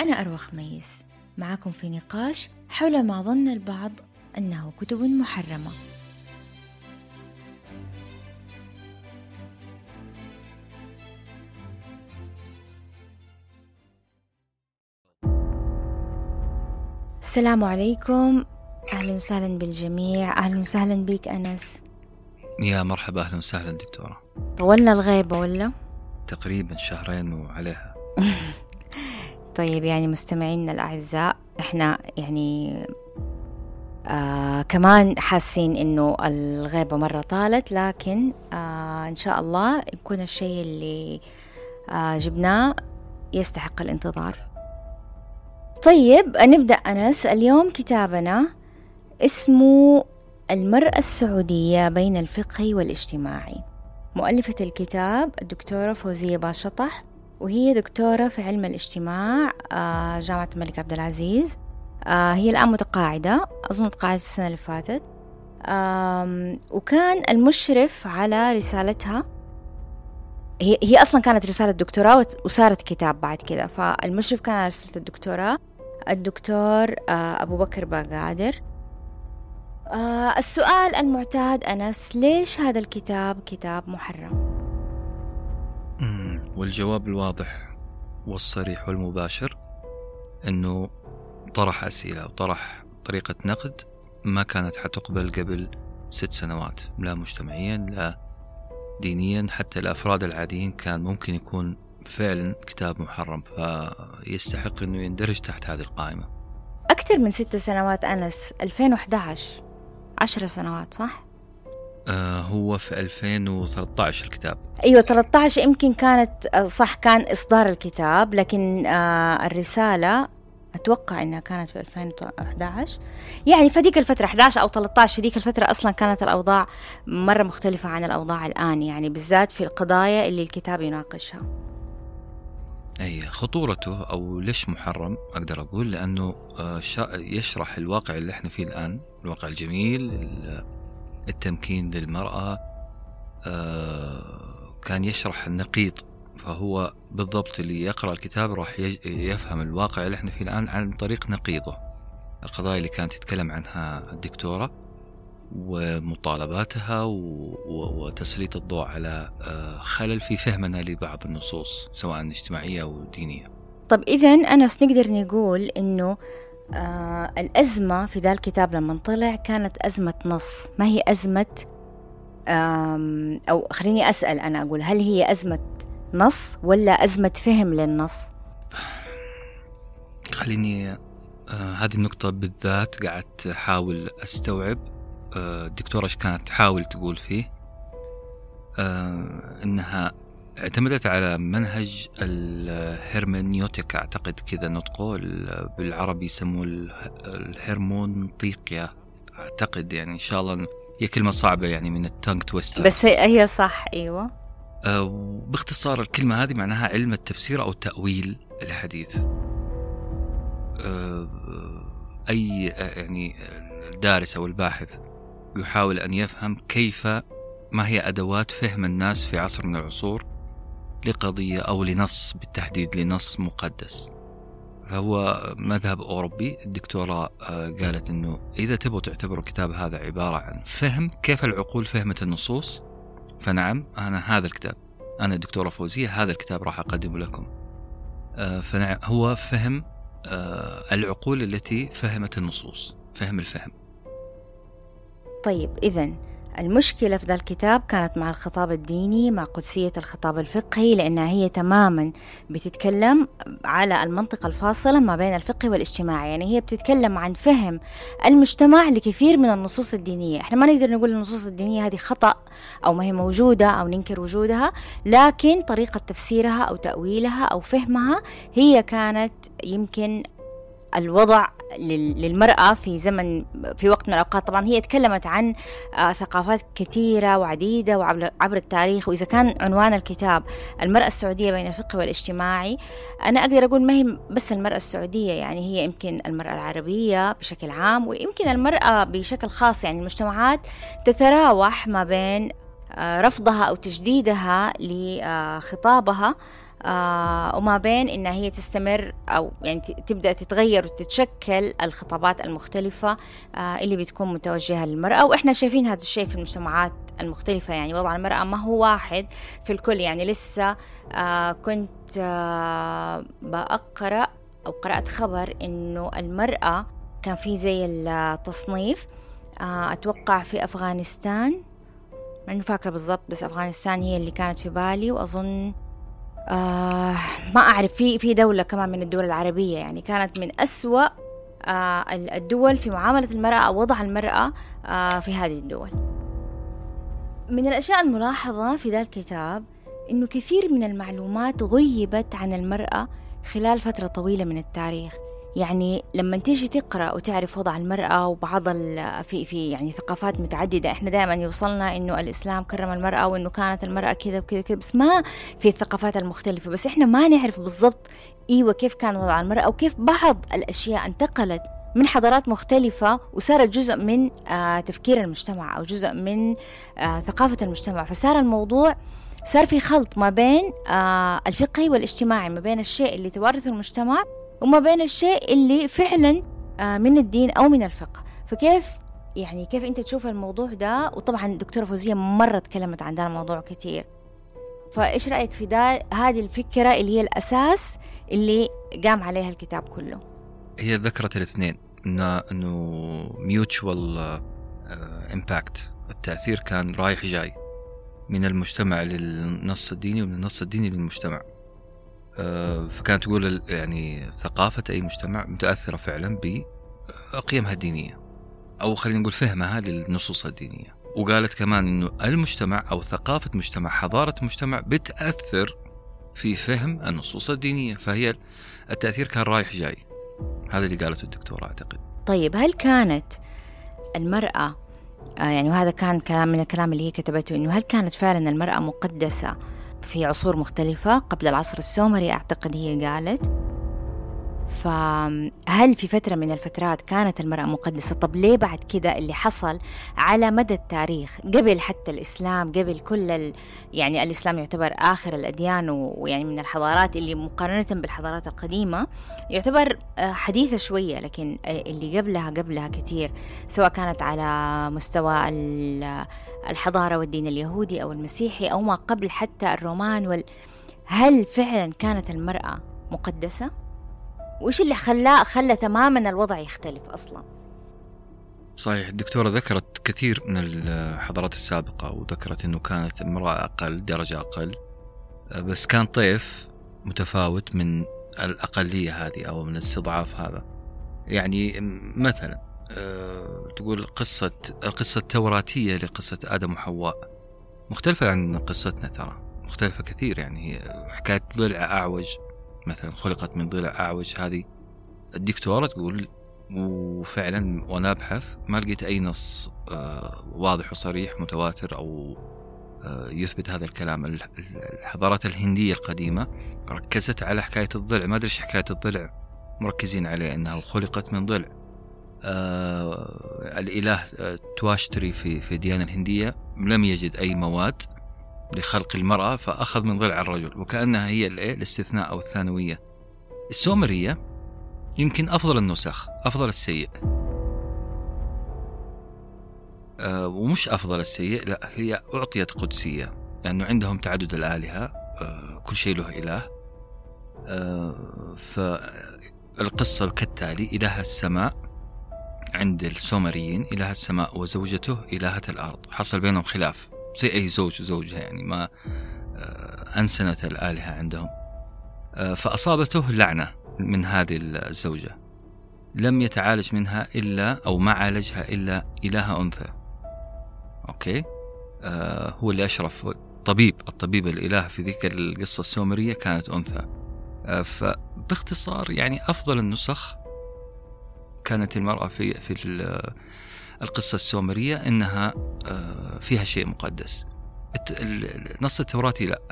أنا أروى خميس معكم في نقاش حول ما ظن البعض أنه كتب محرمة. السلام عليكم، أهلا وسهلا بالجميع. أهلا وسهلا بك أنس. يا مرحبا، أهلا وسهلا دكتورة. طولنا الغيبة ولا؟ تقريبا شهرين وعليها. طيب، يعني مستمعينا الأعزاء، إحنا يعني كمان حاسين إنه الغيبة مرة طالت، لكن إن شاء الله يكون الشيء اللي جبناه يستحق الانتظار. طيب نبدأ أنس. اليوم كتابنا اسمه المرأة السعودية بين الفقه والاجتماعي. مؤلفة الكتاب الدكتورة فوزية باشطح، وهي دكتورة في علم الاجتماع جامعة الملك عبد العزيز. هي الآن متقاعدة، أظن تقاعدت السنة اللي فاتت، وكان المشرف على رسالتها، هي أصلا كانت رسالة دكتوراه وصارت كتاب بعد كده، فالمشرف كان على رسالة الدكتوراه الدكتور أبو بكر باقادر. السؤال المعتاد أنس، ليش هذا الكتاب كتاب محرم؟ والجواب الواضح والصريح والمباشر أنه طرح أسئلة وطرح طريقة نقد ما كانت حتقبل قبل 6 سنوات، لا مجتمعيا لا دينيا، حتى الأفراد العاديين كان ممكن يكون فعلا كتاب محرم، فيستحق أنه يندرج تحت هذه القائمة. أكثر من 6 سنوات أنس، 2011، 10 سنوات صح؟ هو في 2013 الكتاب. أيوة 13 يمكن كانت، صح، كان إصدار الكتاب، لكن الرسالة أتوقع أنها كانت في 2011، يعني في ذيك الفترة 11 أو 13. في ذيك الفترة أصلا كانت الأوضاع مرة مختلفة عن الأوضاع الآن، يعني بالذات في القضايا اللي الكتاب يناقشها. أي خطورته أو ليش محرم، أقدر أقول لأنه يشرح الواقع اللي احنا فيه الآن، الواقع الجميل، التمكين للمرأة، كان يشرح النقيض، فهو بالضبط اللي يقرأ الكتاب راح يفهم الواقع اللي احنا فيه الآن عن طريق نقيضه، القضايا اللي كانت تتكلم عنها الدكتورة ومطالباتها وتسليط الضوء على خلل في فهمنا لبعض النصوص سواء اجتماعية أو دينية. طب إذن أنس، نقدر نقول إنه الأزمة في ذا الكتاب لما نطلع كانت أزمة نص، ما هي أزمة، أو خليني أسأل أنا أقول، هل هي أزمة نص ولا أزمة فهم للنص؟ خليني هذه النقطة بالذات قعدت أحاول أستوعب الدكتورة إيش كانت تحاول تقول فيه. إنها اعتمدت على منهج الهرمنيوتيك، أعتقد كذا نطقه بالعربي، يسموه الهرمونطيقيا أعتقد، يعني إن شاء الله هي كلمة صعبة يعني من التانج تويستر، بس هي صح. أيوة باختصار الكلمة هذه معناها علم التفسير أو تأويل الحديث. أي يعني الدارس أو الباحث يحاول أن يفهم كيف، ما هي أدوات فهم الناس في عصر من العصور لقضية أو لنص، بالتحديد لنص مقدس. هو مذهب أوروبي. الدكتورة قالت أنه إذا تبغوا تعتبروا الكتاب هذا عبارة عن فهم كيف العقول فهمت النصوص، فنعم أنا هذا الكتاب، أنا الدكتورة فوزية هذا الكتاب راح أقدمه لكم. فنعم هو فهم العقول التي فهمت النصوص، فهم الفهم. طيب إذن المشكلة في ذا الكتاب كانت مع الخطاب الديني، مع قدسية الخطاب الفقهي، لأنها هي تماما بتتكلم على المنطقة الفاصلة ما بين الفقه والاجتماعي، يعني هي بتتكلم عن فهم المجتمع لكثير من النصوص الدينية. احنا ما نقدر نقول النصوص الدينية هذه خطأ أو ما هي موجودة أو ننكر وجودها، لكن طريقة تفسيرها أو تأويلها أو فهمها هي كانت يمكن الوضع للمرأة في زمن، في وقت من الأوقات. طبعا هي تكلمت عن ثقافات كثيرة وعديدة وعبر التاريخ، وإذا كان عنوان الكتاب المرأة السعودية بين الفقه والاجتماعي، أنا أقدر أقول ما هي بس المرأة السعودية، يعني هي يمكن المرأة العربية بشكل عام، ويمكن المرأة بشكل خاص، يعني المجتمعات تتراوح ما بين رفضها أو تجديدها لخطابها وما بين إن هي تستمر أو يعني تبدأ تتغير وتتشكل الخطابات المختلفة اللي بتكون متوجهة للمرأة. وإحنا شايفين هذا الشيء في المجتمعات المختلفة، يعني وضع المرأة ما هو واحد في الكل. يعني لسه كنت بقرأ أو قرأت خبر إنه المرأة كان في زي التصنيف، أتوقع في أفغانستان، ماني فاكرة بالضبط، بس أفغانستان هي اللي كانت في بالي، وأظن ما أعرف في دولة كمان من الدول العربية، يعني كانت من أسوأ الدول في معاملة المرأة أو وضع المرأة في هذه الدول. من الأشياء الملاحظة في ذا الكتاب إنه كثير من المعلومات غيبت عن المرأة خلال فترة طويلة من التاريخ. يعني لما تيجي تقرأ وتعرف وضع المرأة وبعض في يعني ثقافات متعددة، إحنا دائما يوصلنا إنه الإسلام كرم المرأة وإنه كانت المرأة كذا وكذا وكذا، بس ما في الثقافات المختلفة، بس إحنا ما نعرف بالضبط كيف كان وضع المرأة وكيف بعض الأشياء انتقلت من حضارات مختلفة وصارت جزء من تفكير المجتمع أو جزء من ثقافة المجتمع. فصار الموضوع صار في خلط ما بين الفقهي والاجتماعي، ما بين الشيء اللي توارثه المجتمع وما بين الشيء اللي فعلا من الدين أو من الفقه. فكيف يعني كيف أنت تشوف الموضوع ده؟ وطبعا الدكتورة فوزية مرة تكلمت عن ده الموضوع كتير، فإيش رأيك في ده؟ هذه الفكرة اللي هي الأساس اللي قام عليها الكتاب كله. هي ذكرت الاثنين، إنه mutual impact، التأثير كان رايح جاي من المجتمع للنص الديني ومن النص الديني للمجتمع. فكانت تقول يعني ثقافة أي مجتمع متأثرة فعلا بقيمها الدينية، أو خلينا نقول فهمها للنصوص الدينية. وقالت كمان إنه المجتمع أو ثقافة مجتمع، حضارة مجتمع، بتأثر في فهم النصوص الدينية، فهي التأثير كان رايح جاي. هذا اللي قالته الدكتورة أعتقد. طيب هل كانت المرأة، يعني وهذا كان كلام من الكلام اللي هي كتبته، إنه هل كانت فعلا المرأة مقدسة في عصور مختلفة قبل العصر السومري أعتقد هي قالت، فهل في فترة من الفترات كانت المرأة مقدسة؟ طب ليه بعد كده اللي حصل على مدى التاريخ قبل حتى الإسلام، قبل كل يعني الإسلام يعتبر آخر الأديان، ويعني من الحضارات اللي مقارنة بالحضارات القديمة يعتبر حديثة شوية، لكن اللي قبلها كتير، سواء كانت على مستوى الحضارة والدين اليهودي أو المسيحي أو ما قبل حتى الرومان هل فعلا كانت المرأة مقدسة؟ وإيش اللي خلى تماماً الوضع يختلف أصلاً؟ صحيح، الدكتورة ذكرت كثير من الحضارات السابقة، وذكرت أنه كانت امرأة أقل، درجة أقل، بس كان طيف متفاوت من الأقلية هذه أو من الاستضعاف هذا. يعني مثلاً تقول القصة التوراتية لقصة آدم وحواء مختلفة عن قصتنا، ترى مختلفة كثير. يعني حكاية ضلع أعوج مثلا، خلقت من ضلع أعوج، هذه الدكتورة تقول وفعلا وأنا أبحث ما لقيت أي نص واضح وصريح متواتر أو يثبت هذا الكلام. الحضارات الهندية القديمة ركزت على حكاية الضلع، ما أدري إيش حكاية الضلع مركزين عليه، أنها خلقت من ضلع. الإله تواشتري في الديانة الهندية لم يجد أي مواد لخلق المرأة، فأخذ من ضلع الرجل، وكأنها هي الاستثناء أو الثانوية. السومرية يمكن أفضل النسخ، أفضل السيء، ومش أفضل السيء، لا، هي أعطيت قدسية، لأنه عندهم تعدد الآلهة، كل شيء له إله. فالقصة كالتالي: إله السماء عند السومريين، إله السماء وزوجته إلهة الأرض، حصل بينهم خلاف زي أي زوج وزوجها، يعني ما أنسنت الآلهة عندهم، فأصابته لعنة من هذه الزوجة، لم يتعالج منها إلا أو ما عالجها إلا إله أنثى. أوكي، هو اللي أشرف، الطبيب الإله في ذيك القصة السومرية كانت أنثى. فباختصار يعني أفضل النسخ كانت المرأة في القصة السومرية إنها فيها شيء مقدس. النص التوراتي لا،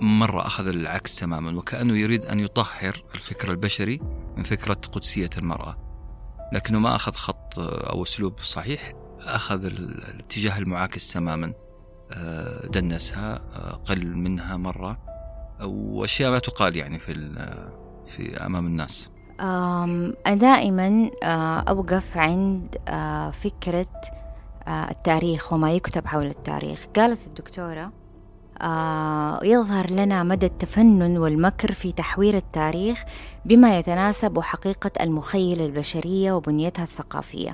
مرة أخذ العكس تماما، وكأنه يريد أن يطهر الفكر البشري من فكرة قدسية المرأة، لكنه ما أخذ خط أو أسلوب صحيح، أخذ الاتجاه المعاكس تماما، دنسها، قل منها مرة، وأشياء ما تقال يعني في أمام الناس. أنا دائما أوقف عند فكرة التاريخ وما يكتب حول التاريخ. قالت الدكتورة يظهر لنا مدى التفنن والمكر في تحوير التاريخ بما يتناسب حقيقة المخيلة البشرية وبنيتها الثقافية.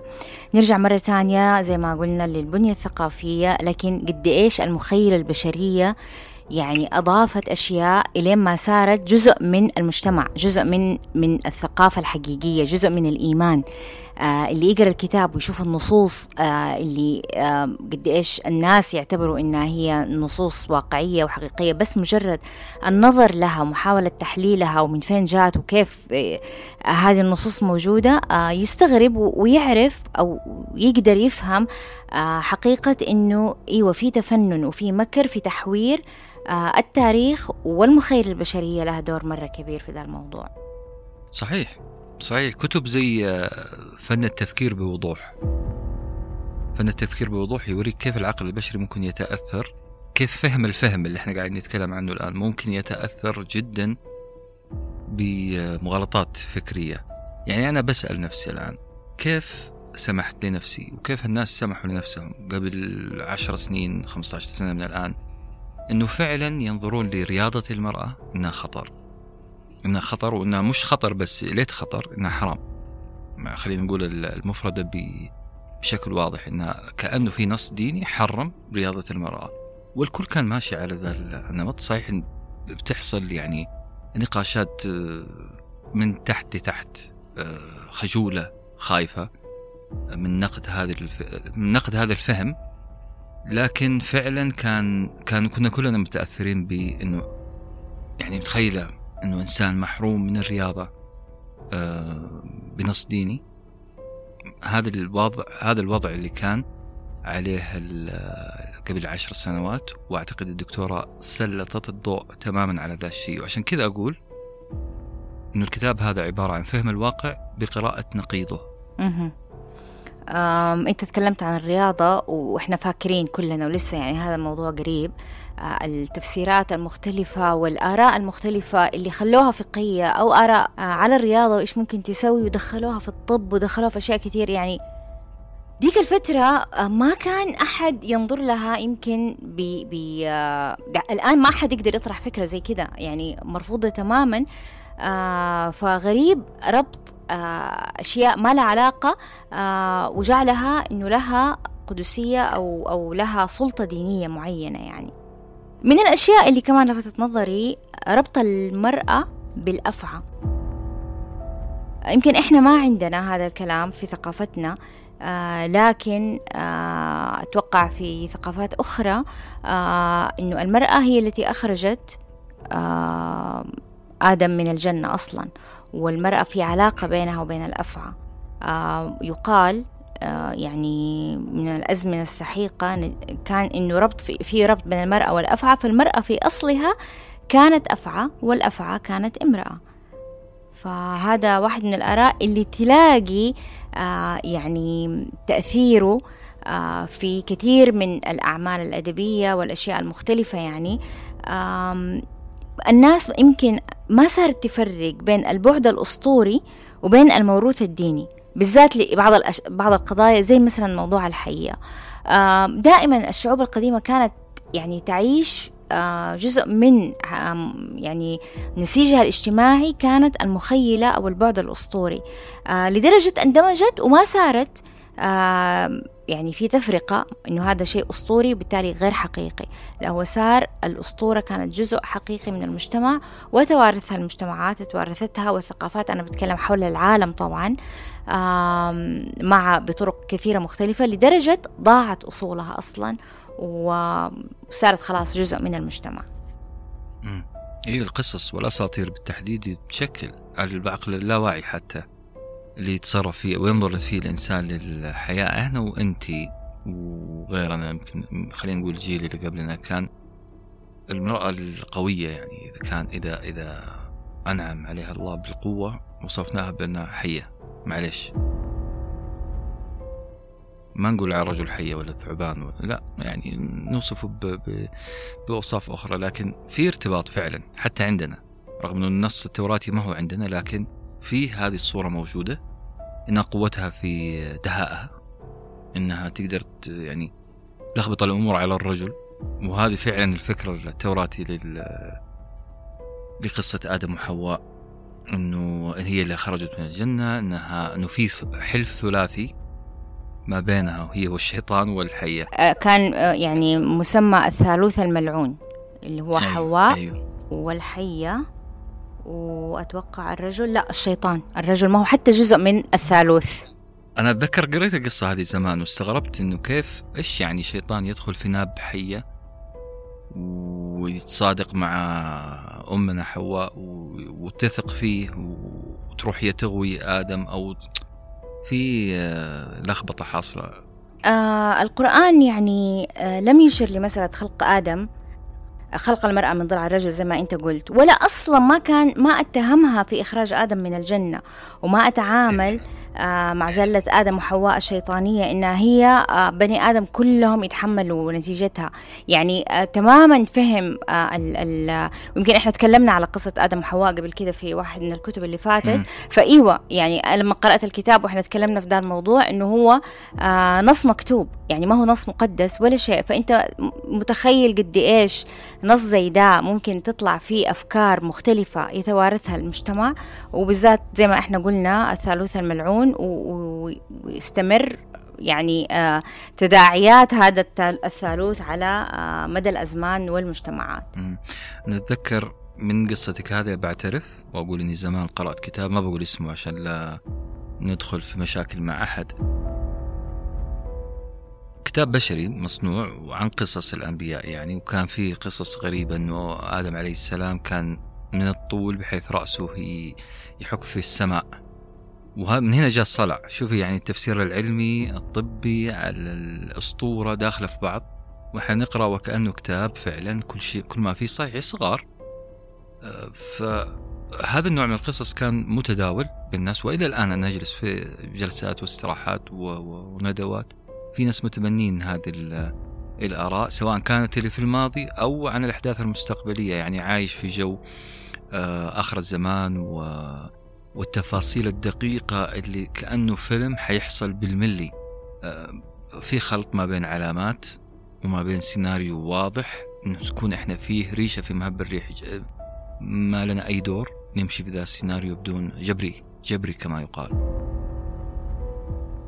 نرجع مرة ثانية زي ما قلنا للبنية الثقافية، لكن قد إيش المخيلة البشرية يعني أضافت أشياء إلين ما صارت جزء من المجتمع، جزء من الثقافة الحقيقية، جزء من الإيمان. اللي يقرأ الكتاب ويشوف النصوص اللي قد إيش الناس يعتبروا إنها هي نصوص واقعية وحقيقية، بس مجرد النظر لها ومحاولة تحليلها ومن فين جات وكيف هذه النصوص موجودة يستغرب ويعرف أو يقدر يفهم حقيقة إنه إيوة في تفنن وفي مكر في تحوير التاريخ، والمخيلة البشرية لها دور مرة كبير في ذا الموضوع. صحيح. كتب زي فن التفكير بوضوح. فن التفكير بوضوح يوريك كيف العقل البشري ممكن يتأثر، كيف الفهم اللي احنا قاعدين نتكلم عنه الآن ممكن يتأثر جدا بمغالطات فكرية. يعني أنا بسأل نفسي الآن كيف سمحت لنفسي وكيف الناس سمحوا لنفسهم قبل 10 سنين 15 سنة من الآن أنه فعلا ينظرون لرياضة المرأة إنها خطر وإنها مش خطر بس ليت خطر، إنها حرام. ما خلينا نقول المفردة بشكل واضح، إنها كأنه في نص ديني حرم رياضة المرأة، والكل كان ماشي على ذا النمط. صحيح بتحصل يعني نقاشات من تحت لتحت، خجولة، خايفة من نقد هذا الفهم، لكن فعلا كنا كلنا متأثرين بإنه يعني متخيلة أنه إنسان محروم من الرياضة بنص ديني. هذا الوضع اللي كان عليه قبل 10 سنوات، وأعتقد الدكتورة سلطت الضوء تماما على ذا الشيء. وعشان كذا أقول أنه الكتاب هذا عبارة عن فهم الواقع بقراءة نقيضه. أنت تكلمت عن الرياضة وإحنا فاكرين كلنا ولسه يعني هذا الموضوع قريب، التفسيرات المختلفة والآراء المختلفة اللي خلوها فقهية أو آراء على الرياضة وإيش ممكن تسوي، ودخلوها في الطب ودخلوها في أشياء كتير. يعني ديك الفترة ما كان أحد ينظر لها يمكن الآن ما أحد يقدر يطرح فكرة زي كده، يعني مرفوضة تماما. فغريب ربط أشياء ما لها علاقة وجعلها إنه لها قدسية أو لها سلطة دينية معينة. يعني من الأشياء اللي كمان لفتت نظري ربط المرأة بالأفعى. يمكن إحنا ما عندنا هذا الكلام في ثقافتنا، لكن أتوقع في ثقافات أخرى إنه المرأة هي التي أخرجت آدم من الجنة أصلا، والمرأة في علاقة بينها وبين الأفعى. يقال يعني من الأزمنة السحيقة كان إنه في ربط بين المرأة والأفعى، فالمرأة في أصلها كانت أفعى والأفعى كانت امرأة. فهذا واحد من الآراء اللي تلاقي يعني تأثيره في كثير من الأعمال الأدبية والأشياء المختلفة. يعني الناس يمكن ما صارت تفرق بين البعد الأسطوري وبين الموروث الديني، بالذات لبعض القضايا زي مثلا موضوع الحية. دائما الشعوب القديمة كانت يعني تعيش جزء من يعني نسيجها الاجتماعي كانت المخيلة أو البعد الأسطوري، لدرجة اندمجت وما صارت يعني في تفرقة إنه هذا شيء أسطوري وبالتالي غير حقيقي. لأنه صار الأسطورة كانت جزء حقيقي من المجتمع وتوارثها المجتمعات، توارثتها والثقافات. أنا بتكلم حول العالم طبعا مع بطرق كثيرة مختلفة، لدرجة ضاعت أصولها أصلا وصارت خلاص جزء من المجتمع. إيه القصص والأساطير بالتحديد تشكل على العقل اللاواعي حتى اللي يتصرف فيه وينظر فيه الإنسان للحياة. أنا وأنتي وغيرنا يمكن خلينا نقول الجيل اللي قبلنا كان المرأة القوية، يعني إذا أنعم عليها الله بالقوة وصفناها بأنها حية. معلش ما نقول على الرجل حية ولا ثعبان ولا لا، يعني نوصفه بأوصاف أخرى، لكن في ارتباط فعلا حتى عندنا، رغم أن النص التوراتي ما هو عندنا، لكن في هذه الصورة موجودة، إن قوتها في دهائها، إنها تقدر يعني تلخبط الأمور على الرجل. وهذه فعلا الفكرة التوراتي لقصة آدم وحواء، إنه هي اللي خرجت من الجنة، إنه في حلف ثلاثي ما بينها وهي والشيطان والحية، كان يعني مسمى الثالوث الملعون اللي هو حواء والحية وأتوقع الرجل، لا الشيطان، الرجل ما هو حتى جزء من الثالوث. أنا أتذكر قريت القصة هذه زمان واستغربت إنه كيف، إيش يعني شيطان يدخل في ناب حية ويتصادق مع أمنا حواء وتثق فيه وتروح يتغوي آدم، أو في لخبطة حاصلة. القرآن يعني لم يشر لمسألة خلق آدم، خلق المرأة من ضلع الرجل زي ما أنت قلت، ولا أصلا ما أتهمها في إخراج آدم من الجنة، وما أتعامل مع زلة آدم وحواء الشيطانية إنها هي بني آدم كلهم يتحملوا نتيجتها. يعني تماما فهم يمكن إحنا تكلمنا على قصة آدم وحواء قبل كده في واحد من الكتب اللي فاتت، فإيوة يعني لما قرأت الكتاب وإحنا تكلمنا في ده الموضوع، إنه هو نص مكتوب، يعني ما هو نص مقدس ولا شيء، فأنت متخيل قد إيش نص زي ده ممكن تطلع فيه أفكار مختلفة يتوارثها المجتمع، وبالذات زي ما إحنا قلنا الثالوث الملعون، ويستمر يعني تداعيات هذا الثالوث على مدى الأزمان والمجتمعات. نتذكر من قصتك هذه، بعترف وأقول إني زمان قرأت كتاب، ما بقول اسمه عشان لا ندخل في مشاكل مع أحد، كتاب بشري مصنوع وعن قصص الأنبياء يعني، وكان فيه قصص غريبة أنه آدم عليه السلام كان من الطول بحيث رأسه يحك في السماء، ومن هنا جاء الصلع. شوفي يعني التفسير العلمي الطبي على الأسطورة داخلة في بعض، وحنقرأ وكأنه كتاب فعلا كل شيء، كل ما فيه صحيح صغار. فهذا النوع من القصص كان متداول بالناس، وإلى الآن نجلس في جلسات واستراحات وندوات في ناس متبنين هذه الآراء، سواء كانت اللي في الماضي أو عن الأحداث المستقبلية، يعني عايش في جو آخر الزمان والتفاصيل الدقيقة اللي كأنه فيلم حيحصل بالملي، في خلط ما بين علامات وما بين سيناريو واضح، نكون إحنا فيه ريشة في مهب الريح، ما لنا أي دور، نمشي في ذا السيناريو بدون جبري كما يقال.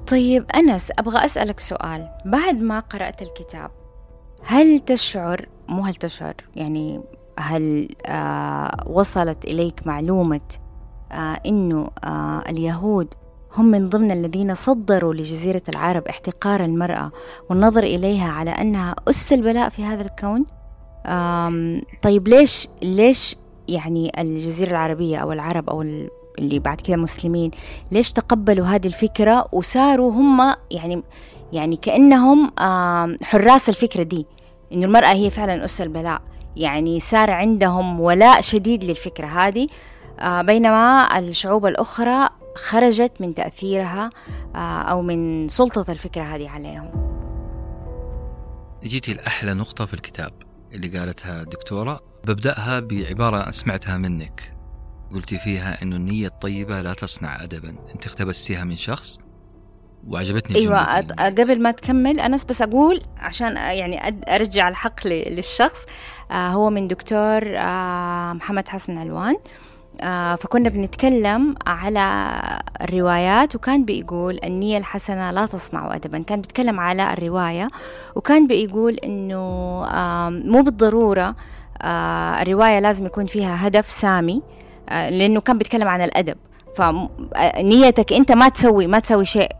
طيب أنس، أبغى أسألك سؤال، بعد ما قرأت الكتاب هل تشعر، مو هل تشعر يعني، هل وصلت إليك معلومة إنه اليهود هم من ضمن الذين صدروا لجزيرة العرب احتقار المرأة والنظر إليها على أنها أس البلاء في هذا الكون؟ طيب ليش يعني الجزيرة العربية أو العرب أو اللي بعد كده مسلمين ليش تقبلوا هذه الفكرة وصاروا هم يعني كأنهم حراس الفكرة دي، إنه المرأة هي فعلا أس البلاء، يعني صار عندهم ولاء شديد للفكرة هذه، بينما الشعوب الأخرى خرجت من تأثيرها أو من سلطة الفكرة هذه عليهم؟ جيتي لأحلى نقطة في الكتاب اللي قالتها الدكتورة، ببدأها بعبارة سمعتها منك قلتي فيها إنه النية الطيبة لا تصنع أدبا، أنت اقتبستيها من شخص وعجبتني. أيوة قبل ما تكمل أنس بس أقول عشان يعني أرجع الحق للشخص، هو من دكتور محمد حسن علوان، فكنا بنتكلم على الروايات وكان بيقول النية الحسنة لا تصنع أدبا، كان بيتكلم على الرواية وكان بيقول إنه مو بالضرورة الرواية لازم يكون فيها هدف سامي، لأنه كان بيتكلم عن الأدب، فنيتك أنت ما تسوي شيء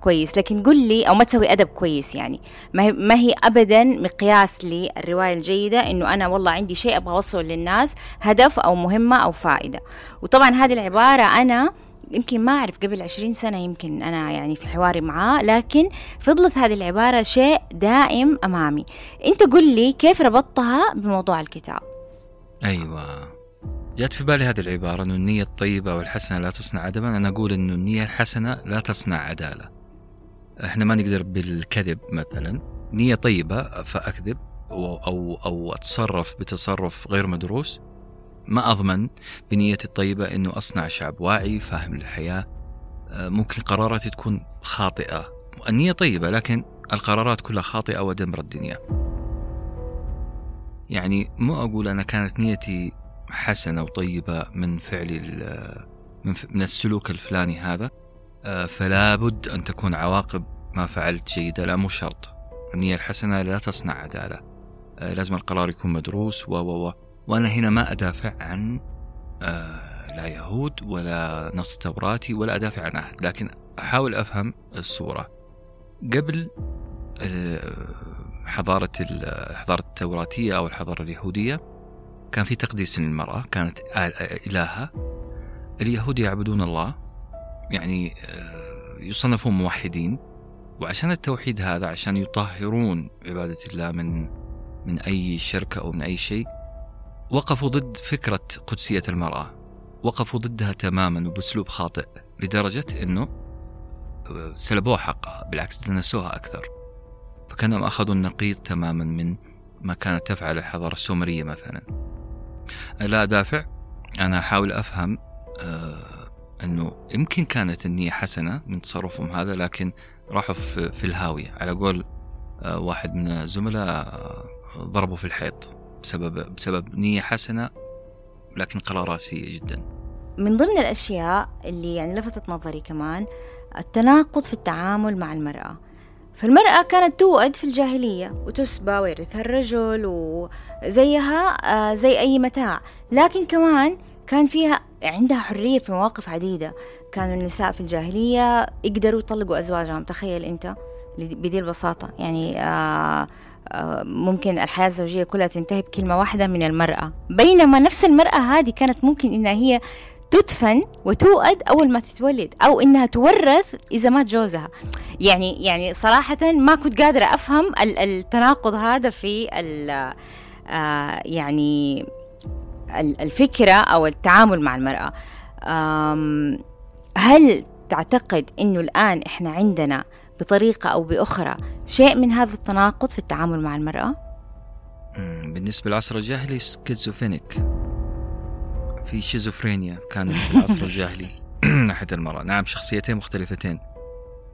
كويس، لكن قل لي أو ما تسوي أدب كويس، يعني ما هي أبدا مقياس للرواية الجيدة إنه أنا والله عندي شيء أبغى أوصل للناس، هدف أو مهمة أو فائدة. وطبعا هذه العبارة أنا يمكن ما أعرف قبل 20 سنة يمكن أنا يعني في حواري معاه، لكن فضلت هذه العبارة شيء دائم أمامي. أنت قل لي كيف ربطتها بموضوع الكتاب؟ أيوة جاءت في بالي هذه العبارة، أنه النية الطيبة والحسنة لا تصنع أدبا، أنا أقول أنه النية الحسنة لا تصنع عدالة، احنا ما نقدر بالكذب مثلا، نية طيبة فأكذب أو أتصرف بتصرف غير مدروس، ما أضمن بنيتي الطيبة أنه أصنع شعب واعي فاهم للحياة. ممكن قراراتي تكون خاطئة، النية طيبة لكن القرارات كلها خاطئة ودمر الدنيا. يعني ما أقول أنا كانت نيتي حسنة وطيبة من فعلي من السلوك الفلاني هذا، فلا بد أن تكون عواقب ما فعلت جيدة، لا مو شرط. النية الحسنة لا تصنع عدالة، لازم القرار يكون مدروس وأنا هنا ما أدافع عن لا يهود ولا نص توراتي ولا أدافع عن أحد، لكن أحاول أفهم الصورة. قبل الحضارة التوراتية أو الحضارة اليهودية كان في تقديس للمرأة، كانت إلهة. اليهود يعبدون الله، يعني يصنفون موحدين، وعشان التوحيد هذا، عشان يطهرون عبادة الله من أي شركة أو من أي شيء، وقفوا ضد فكرة قدسية المرأة، وقفوا ضدها تماما وبأسلوب خاطئ لدرجة أنه سلبوها حقها، بالعكس دنسوها أكثر. فكانهم أخذوا النقيض تماما من ما كانت تفعل الحضارة السومرية مثلا. لا أدافع، أنا أحاول أفهم أنه يمكن كانت النية حسنة من تصرفهم هذا، لكن راحوا في الهاوية. على قول واحد من الزملاء ضربوا في الحيط بسبب نية حسنة لكن قرارات سيئة جدا. من ضمن الأشياء اللي يعني لفتت نظري كمان التناقض في التعامل مع المرأة. فالمرأة كانت توأد في الجاهلية وتسبى ويرثها الرجل وزيها زي أي متاع، لكن كمان كان فيها عندها حرية في مواقف عديدة. كانوا النساء في الجاهلية يقدروا يطلقوا أزواجهم، تخيل أنت بدي البساطة، يعني ممكن الحياة الزوجية كلها تنتهي بكلمة واحدة من المرأة، بينما نفس المرأة هذه كانت ممكن إنها هي تدفن وتوأد أول ما تتولد، أو إنها تورث إذا مات جوزها. يعني صراحة ما كنت قادرة أفهم التناقض هذا في يعني الفكرة أو التعامل مع المرأة. هل تعتقد إنه الآن إحنا عندنا بطريقة أو بأخرى شيء من هذا التناقض في التعامل مع المرأة؟ بالنسبة للعصر الجاهلي سكيزوفينيك، في شيزوفرينيا كانت في العصر الجاهلي ناحية المرأة. نعم، شخصيتين مختلفتين،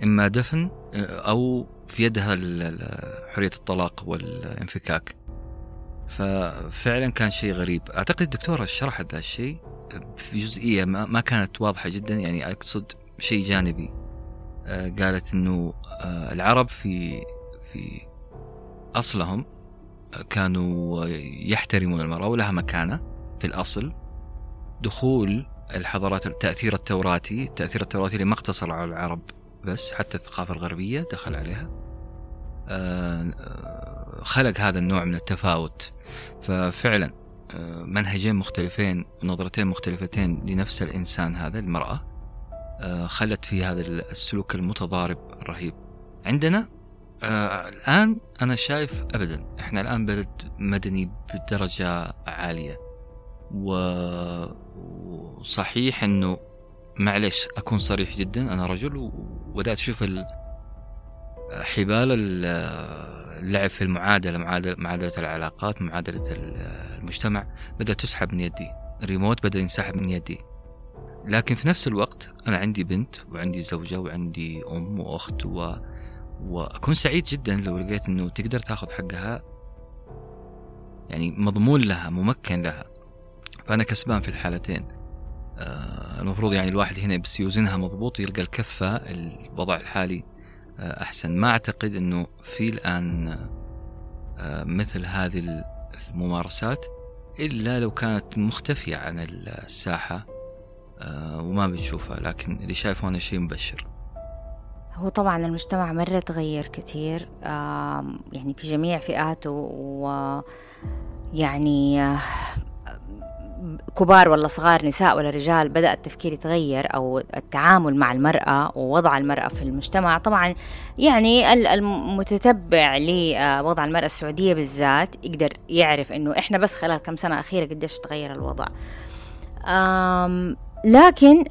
إما دفن أو في يدها حرية الطلاق والانفكاك. ففعلا كان شيء غريب. أعتقد الدكتورة شرحت ذا الشيء في جزئية ما كانت واضحة جدا، يعني أقصد شيء جانبي. قالت إنه العرب في أصلهم كانوا يحترمون المرأة ولها مكانة في الأصل. دخول الحضارات، التأثير التوراتي اللي ما اقتصر على العرب بس، حتى الثقافة الغربية دخل عليها، خلق هذا النوع من التفاوت. ففعلا منهجين مختلفين ونظرتين مختلفتين لنفس الإنسان هذا، المرأة، خلت في هذا السلوك المتضارب الرهيب. عندنا الآن أنا شايف أبدا، إحنا الآن بلد مدني بدرجة عالية، وصحيح أنه معلش أكون صريح جدا، أنا رجل وبدأت أشوف حبال اللعب في المعادلة، معادلة العلاقات، معادلة المجتمع بدأت تسحب من يدي، الريموت بدأ ينسحب من يدي. لكن في نفس الوقت أنا عندي بنت وعندي زوجة وعندي أم وأخت، وأكون سعيد جدا لو لقيت أنه تقدر تأخذ حقها، يعني مضمون لها، ممكن لها، فأنا كسبان في الحالتين. المفروض يعني الواحد هنا بس يوزنها مضبوط، يلقى الكفة، الوضع الحالي أحسن. ما أعتقد أنه في الآن مثل هذه الممارسات، إلا لو كانت مختفية عن الساحة وما بنشوفها، لكن اللي شايفه أنا شيء مبشر. هو طبعا المجتمع مرة تغير كثير، يعني في جميع فئاته، ويعني كبار ولا صغار، نساء ولا رجال، بدأ التفكير يتغير، أو التعامل مع المرأة ووضع المرأة في المجتمع. طبعا يعني المتتبع لوضع المرأة السعودية بالذات يقدر يعرف أنه إحنا بس خلال كم سنة أخيرة قديش تغير الوضع. لكن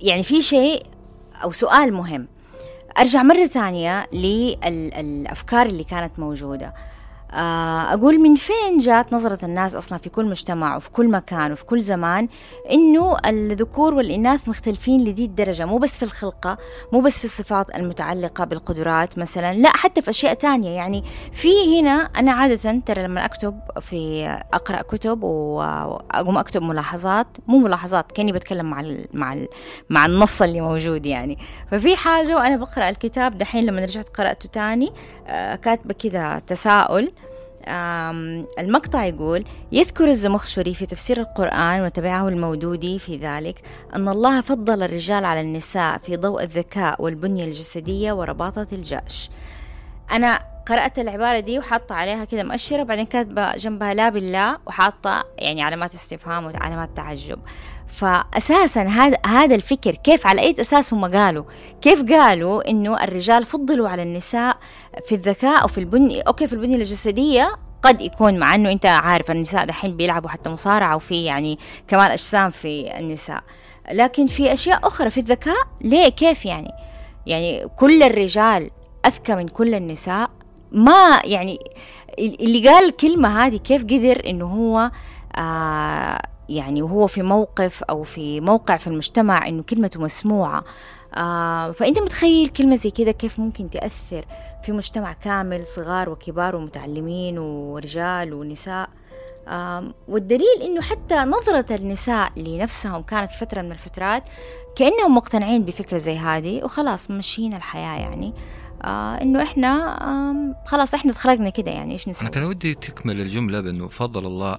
يعني في شيء أو سؤال مهم، أرجع مرة ثانية للأفكار اللي كانت موجودة. أقول من فين جات نظرة الناس أصلا في كل مجتمع وفي كل مكان وفي كل زمان إنه الذكور والإناث مختلفين لذي الدرجة، مو بس في الخلقة، مو بس في الصفات المتعلقة بالقدرات مثلا، لا حتى في أشياء تانية. يعني في هنا أنا عادة ترى لما أكتب في أقرأ كتب وأقوم أكتب ملاحظات، مو ملاحظات كأني بتكلم مع النص اللي موجود يعني. ففي حاجة وأنا بقرأ الكتاب دحين لما رجعت قرأته تاني كاتبة كذا تساؤل. المقطع يقول: يذكر الزمخشري في تفسير القرآن وتبعه المودودي في ذلك أن الله فضل الرجال على النساء في ضوء الذكاء والبنية الجسدية ورباطة الجأش. أنا قرأت العبارة دي وحاطة عليها كده مؤشرة، بعدين كاتبة جنبها لا بالله، وحاطة يعني علامات استفهام وعلامات تعجب. فأساسا هذا الفكر كيف، على أي أساس هم قالوا، كيف قالوا إنه الرجال فضلوا على النساء في الذكاء وفي البنية؟ أوكي في البنية الجسدية قد يكون، مع إنه أنت عارف النساء دحين بيلعبوا حتى مصارعة وفي يعني كمان أجسام في النساء، لكن في أشياء أخرى في الذكاء ليه؟ كيف يعني كل الرجال أذكى من كل النساء؟ ما يعني اللي قال الكلمة هذه كيف قدر إنه هو يعني وهو في موقف أو في موقع في المجتمع إنه كلمته مسموعة؟ فأنت متخيل كلمة زي كده كيف ممكن تأثر في مجتمع كامل، صغار وكبار ومتعلمين ورجال ونساء. والدليل إنه حتى نظرة النساء لنفسهم كانت فترة من الفترات كأنهم مقتنعين بفكرة زي هذه وخلاص ماشيين الحياة، يعني إنه إحنا خلاص إحنا اتخلقنا كده، يعني إيش نسوي؟ أنا كان ودي تكمل الجملة بأنه فضل الله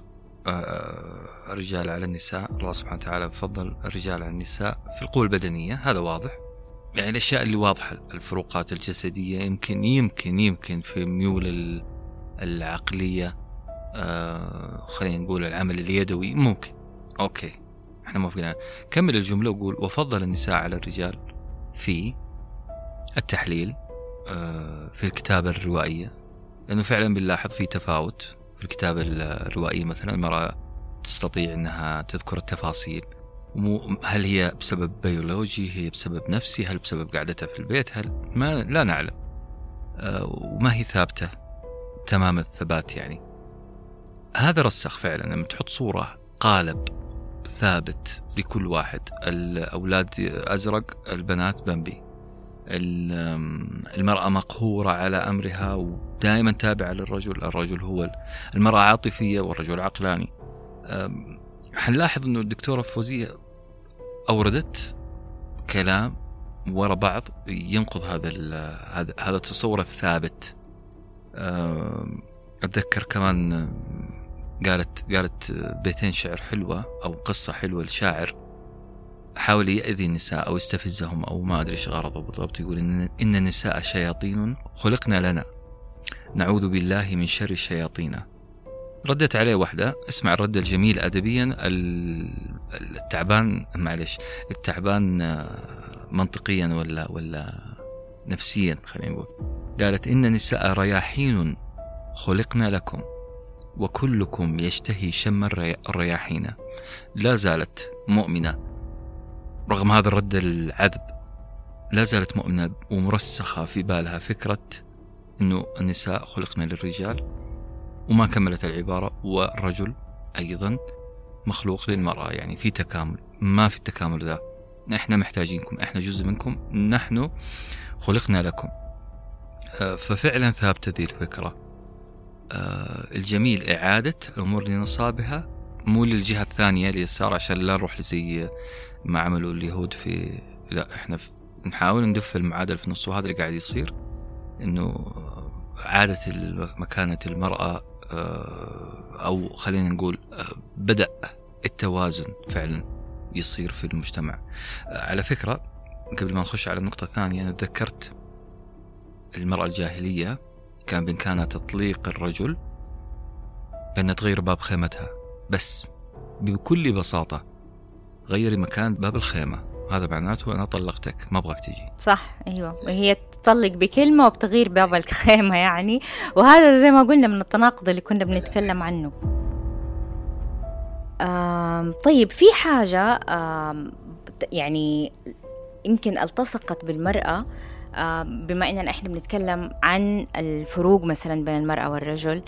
الرجال على النساء، الله سبحانه وتعالى فضل الرجال على النساء في القوة البدنية، هذا واضح يعني الأشياء اللي واضحة، الفروقات الجسدية يمكن في الميول العقلية، خلينا نقول العمل اليدوي ممكن، أوكي إحنا موافقين. كمل الجملة وقول: وفضل النساء على الرجال في التحليل، في الكتابة الروائية، لأنه فعلا بنلاحظ في تفاوت في الكتابة الروائية، مثلا المرأة تستطيع أنها تذكر التفاصيل، هل هي بسبب بيولوجي، هي بسبب نفسي، هل بسبب قعدتها في البيت، هل ما لا نعلم، وما هي ثابتة تمام الثبات. يعني هذا رسخ فعلا لما تحط صورة قالب ثابت لكل واحد، الأولاد أزرق، البنات بامبي، المرأة مقهورة على أمرها ودائما تابعة للرجل، الرجل هو المرأة عاطفية والرجل عقلاني. حنلاحظ أنه الدكتورة فوزية أوردت كلام وراء بعض ينقض هذا التصور الثابت. أتذكر كمان قالت بيتين شعر حلوة أو قصة حلوة لشاعر حاول يأذي النساء أو يستفزهم أو ما أدري إيش غرضه بالضبط، يقول إن النساء شياطين خلقنا لنا نعوذ بالله من شر الشياطين. ردت عليه واحدة، اسمع الرد الجميل أدبيا، التعبان معلش، التعبان منطقيا ولا نفسيا خلينا نقول. قالت: إن النساء رياحين خلقنا لكم وكلكم يشتهي شم الرياحين. لا زالت مؤمنة رغم هذا الرد العذب، لا زالت مؤمنة ومرسخة في بالها فكرة أنه النساء خلقنا للرجال، وما كملت العبارة والرجل أيضا مخلوق للمرأة. يعني في تكامل، ما في التكامل ذا، نحن محتاجينكم، إحنا جزء منكم، نحن خلقنا لكم. ففعلا ثابتة ذي الفكرة. الجميل إعادة الأمور لنصابها، مو للجهة الثانية لليسار عشان لا نروح لزي ما عملوا اليهود في، لا احنا نحاول ندف المعادل في النص، وهذا اللي قاعد يصير، انه عادة مكانة المرأة او خلينا نقول بدأ التوازن فعلا يصير في المجتمع. على فكرة قبل ما نخش على النقطة الثانية، انا تذكرت المرأة الجاهلية كان بإمكانها تطليق الرجل بأن تغير باب خيمتها، بس بكل بساطة غيري مكان باب الخيمة، هذا معناته أنا طلقتك ما أبغاك تجي، صح؟ أيوة، هي تطلق بكلمة وبتغير باب الخيمة يعني، وهذا زي ما قلنا من التناقض اللي كنا بنتكلم عنه. طيب في حاجة يعني يمكن التصقت بالمرأة بما أننا إحنا بنتكلم عن الفروق مثلا بين المرأة والرجل،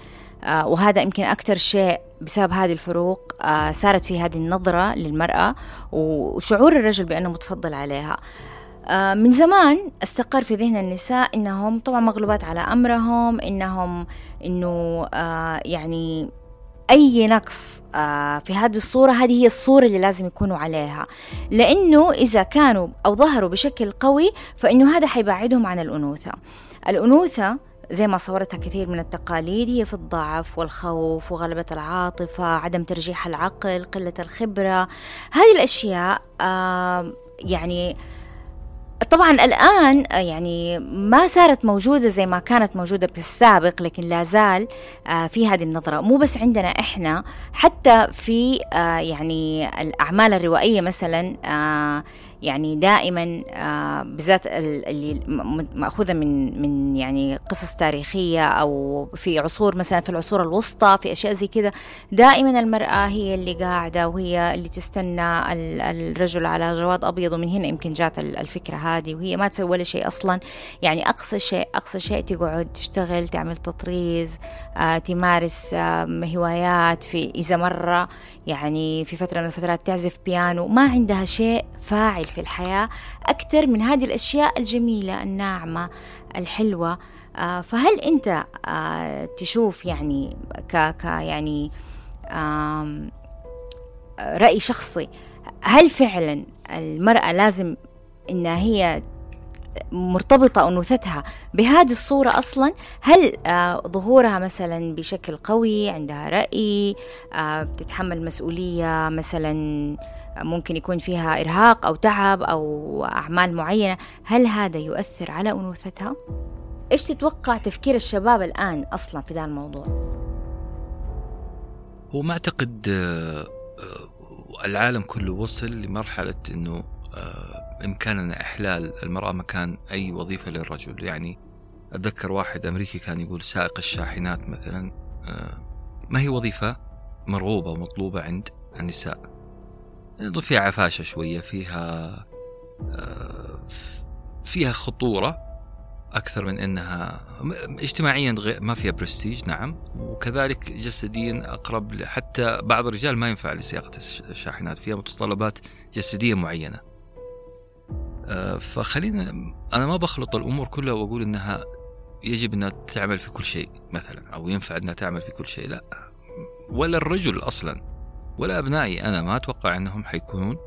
وهذا يمكن أكتر شيء بسبب هذه الفروق صارت في هذه النظرة للمرأة وشعور الرجل بأنه متفضل عليها. من زمان استقر في ذهن النساء إنهم طبعا مغلوبات على أمرهم، إنه يعني أي نقص في هذه الصورة، هذه هي الصورة اللي لازم يكونوا عليها، لأنه إذا كانوا أو ظهروا بشكل قوي فإنه هذا حيبعدهم عن الأنوثة. الأنوثة زي ما صورتها كثير من التقاليد هي في الضعف والخوف وغلبة العاطفة، عدم ترجيح العقل، قلة الخبرة، هذه الأشياء. يعني طبعا الآن يعني ما صارت موجودة زي ما كانت موجودة بالسابق، لكن لا زال في هذه النظرة، مو بس عندنا إحنا، حتى في يعني الأعمال الروائية مثلا، يعني دائما بالذات اللي مأخوذة من يعني قصص تاريخية أو في عصور، مثلا في العصور الوسطى، في أشياء زي كذا دائما المرأة هي اللي قاعدة وهي اللي تستنى الرجل على جواد أبيض، ومن هنا يمكن جات الفكرة هذه، وهي ما تسوي ولا شيء أصلا، يعني أقصى شيء تقعد تشتغل، تعمل تطريز، تمارس هوايات، في إذا مرة يعني في فترة من الفترات تعزف بيانو، ما عندها شيء فاعل في الحياة أكثر من هذه الأشياء الجميلة الناعمة الحلوة. فهل أنت تشوف يعني يعني رأي شخصي، هل فعلا المرأة لازم إنها هي مرتبطة أنوثتها بهذه الصورة أصلا؟ هل ظهورها مثلا بشكل قوي، عندها رأي، بتتحمل مسؤولية مثلا ممكن يكون فيها إرهاق أو تعب أو أعمال معينة، هل هذا يؤثر على أنوثتها؟ إيش تتوقع تفكير الشباب الآن أصلا في هذا الموضوع؟ هو ما أعتقد العالم كله وصل لمرحلة أنه إمكاننا إحلال المرأة مكان أي وظيفة للرجل. يعني أتذكر واحد أمريكي كان يقول سائق الشاحنات مثلا ما هي وظيفة مرغوبة ومطلوبة عند النساء، فيها عفاشة شوية، فيها خطورة أكثر من أنها اجتماعيا ما فيها برستيج، نعم، وكذلك جسديا أقرب، حتى بعض الرجال ما ينفع لسياقة الشاحنات، فيها متطلبات جسدية معينة. فخلينا، أنا ما بخلط الأمور كلها وأقول أنها يجب أنها تعمل في كل شيء مثلا، أو ينفع أنها تعمل في كل شيء، لا، ولا الرجل أصلا، ولا أبنائي أنا ما أتوقع أنهم حيكونون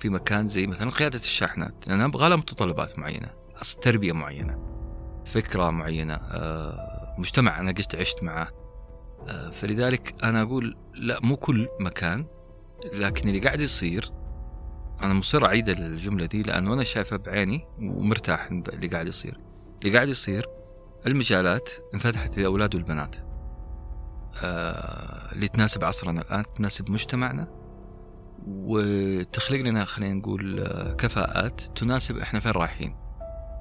في مكان زي مثلا قيادة الشاحنات، لأن أبغى لهم متطلبات معينة، تربية معينة، فكرة معينة، مجتمع أنا عشت معه. فلذلك أنا أقول لا، مو كل مكان، لكن اللي قاعد يصير، أنا مصر أعيد الجملة دي لأنه أنا شايفها بعيني ومرتاح اللي قاعد يصير. اللي قاعد يصير المجالات انفتحت للأولاد والبنات اللي تناسب عصرنا الآن، تناسب مجتمعنا، وتخلق لنا خلينا نقول كفاءات تناسب إحنا فين رايحين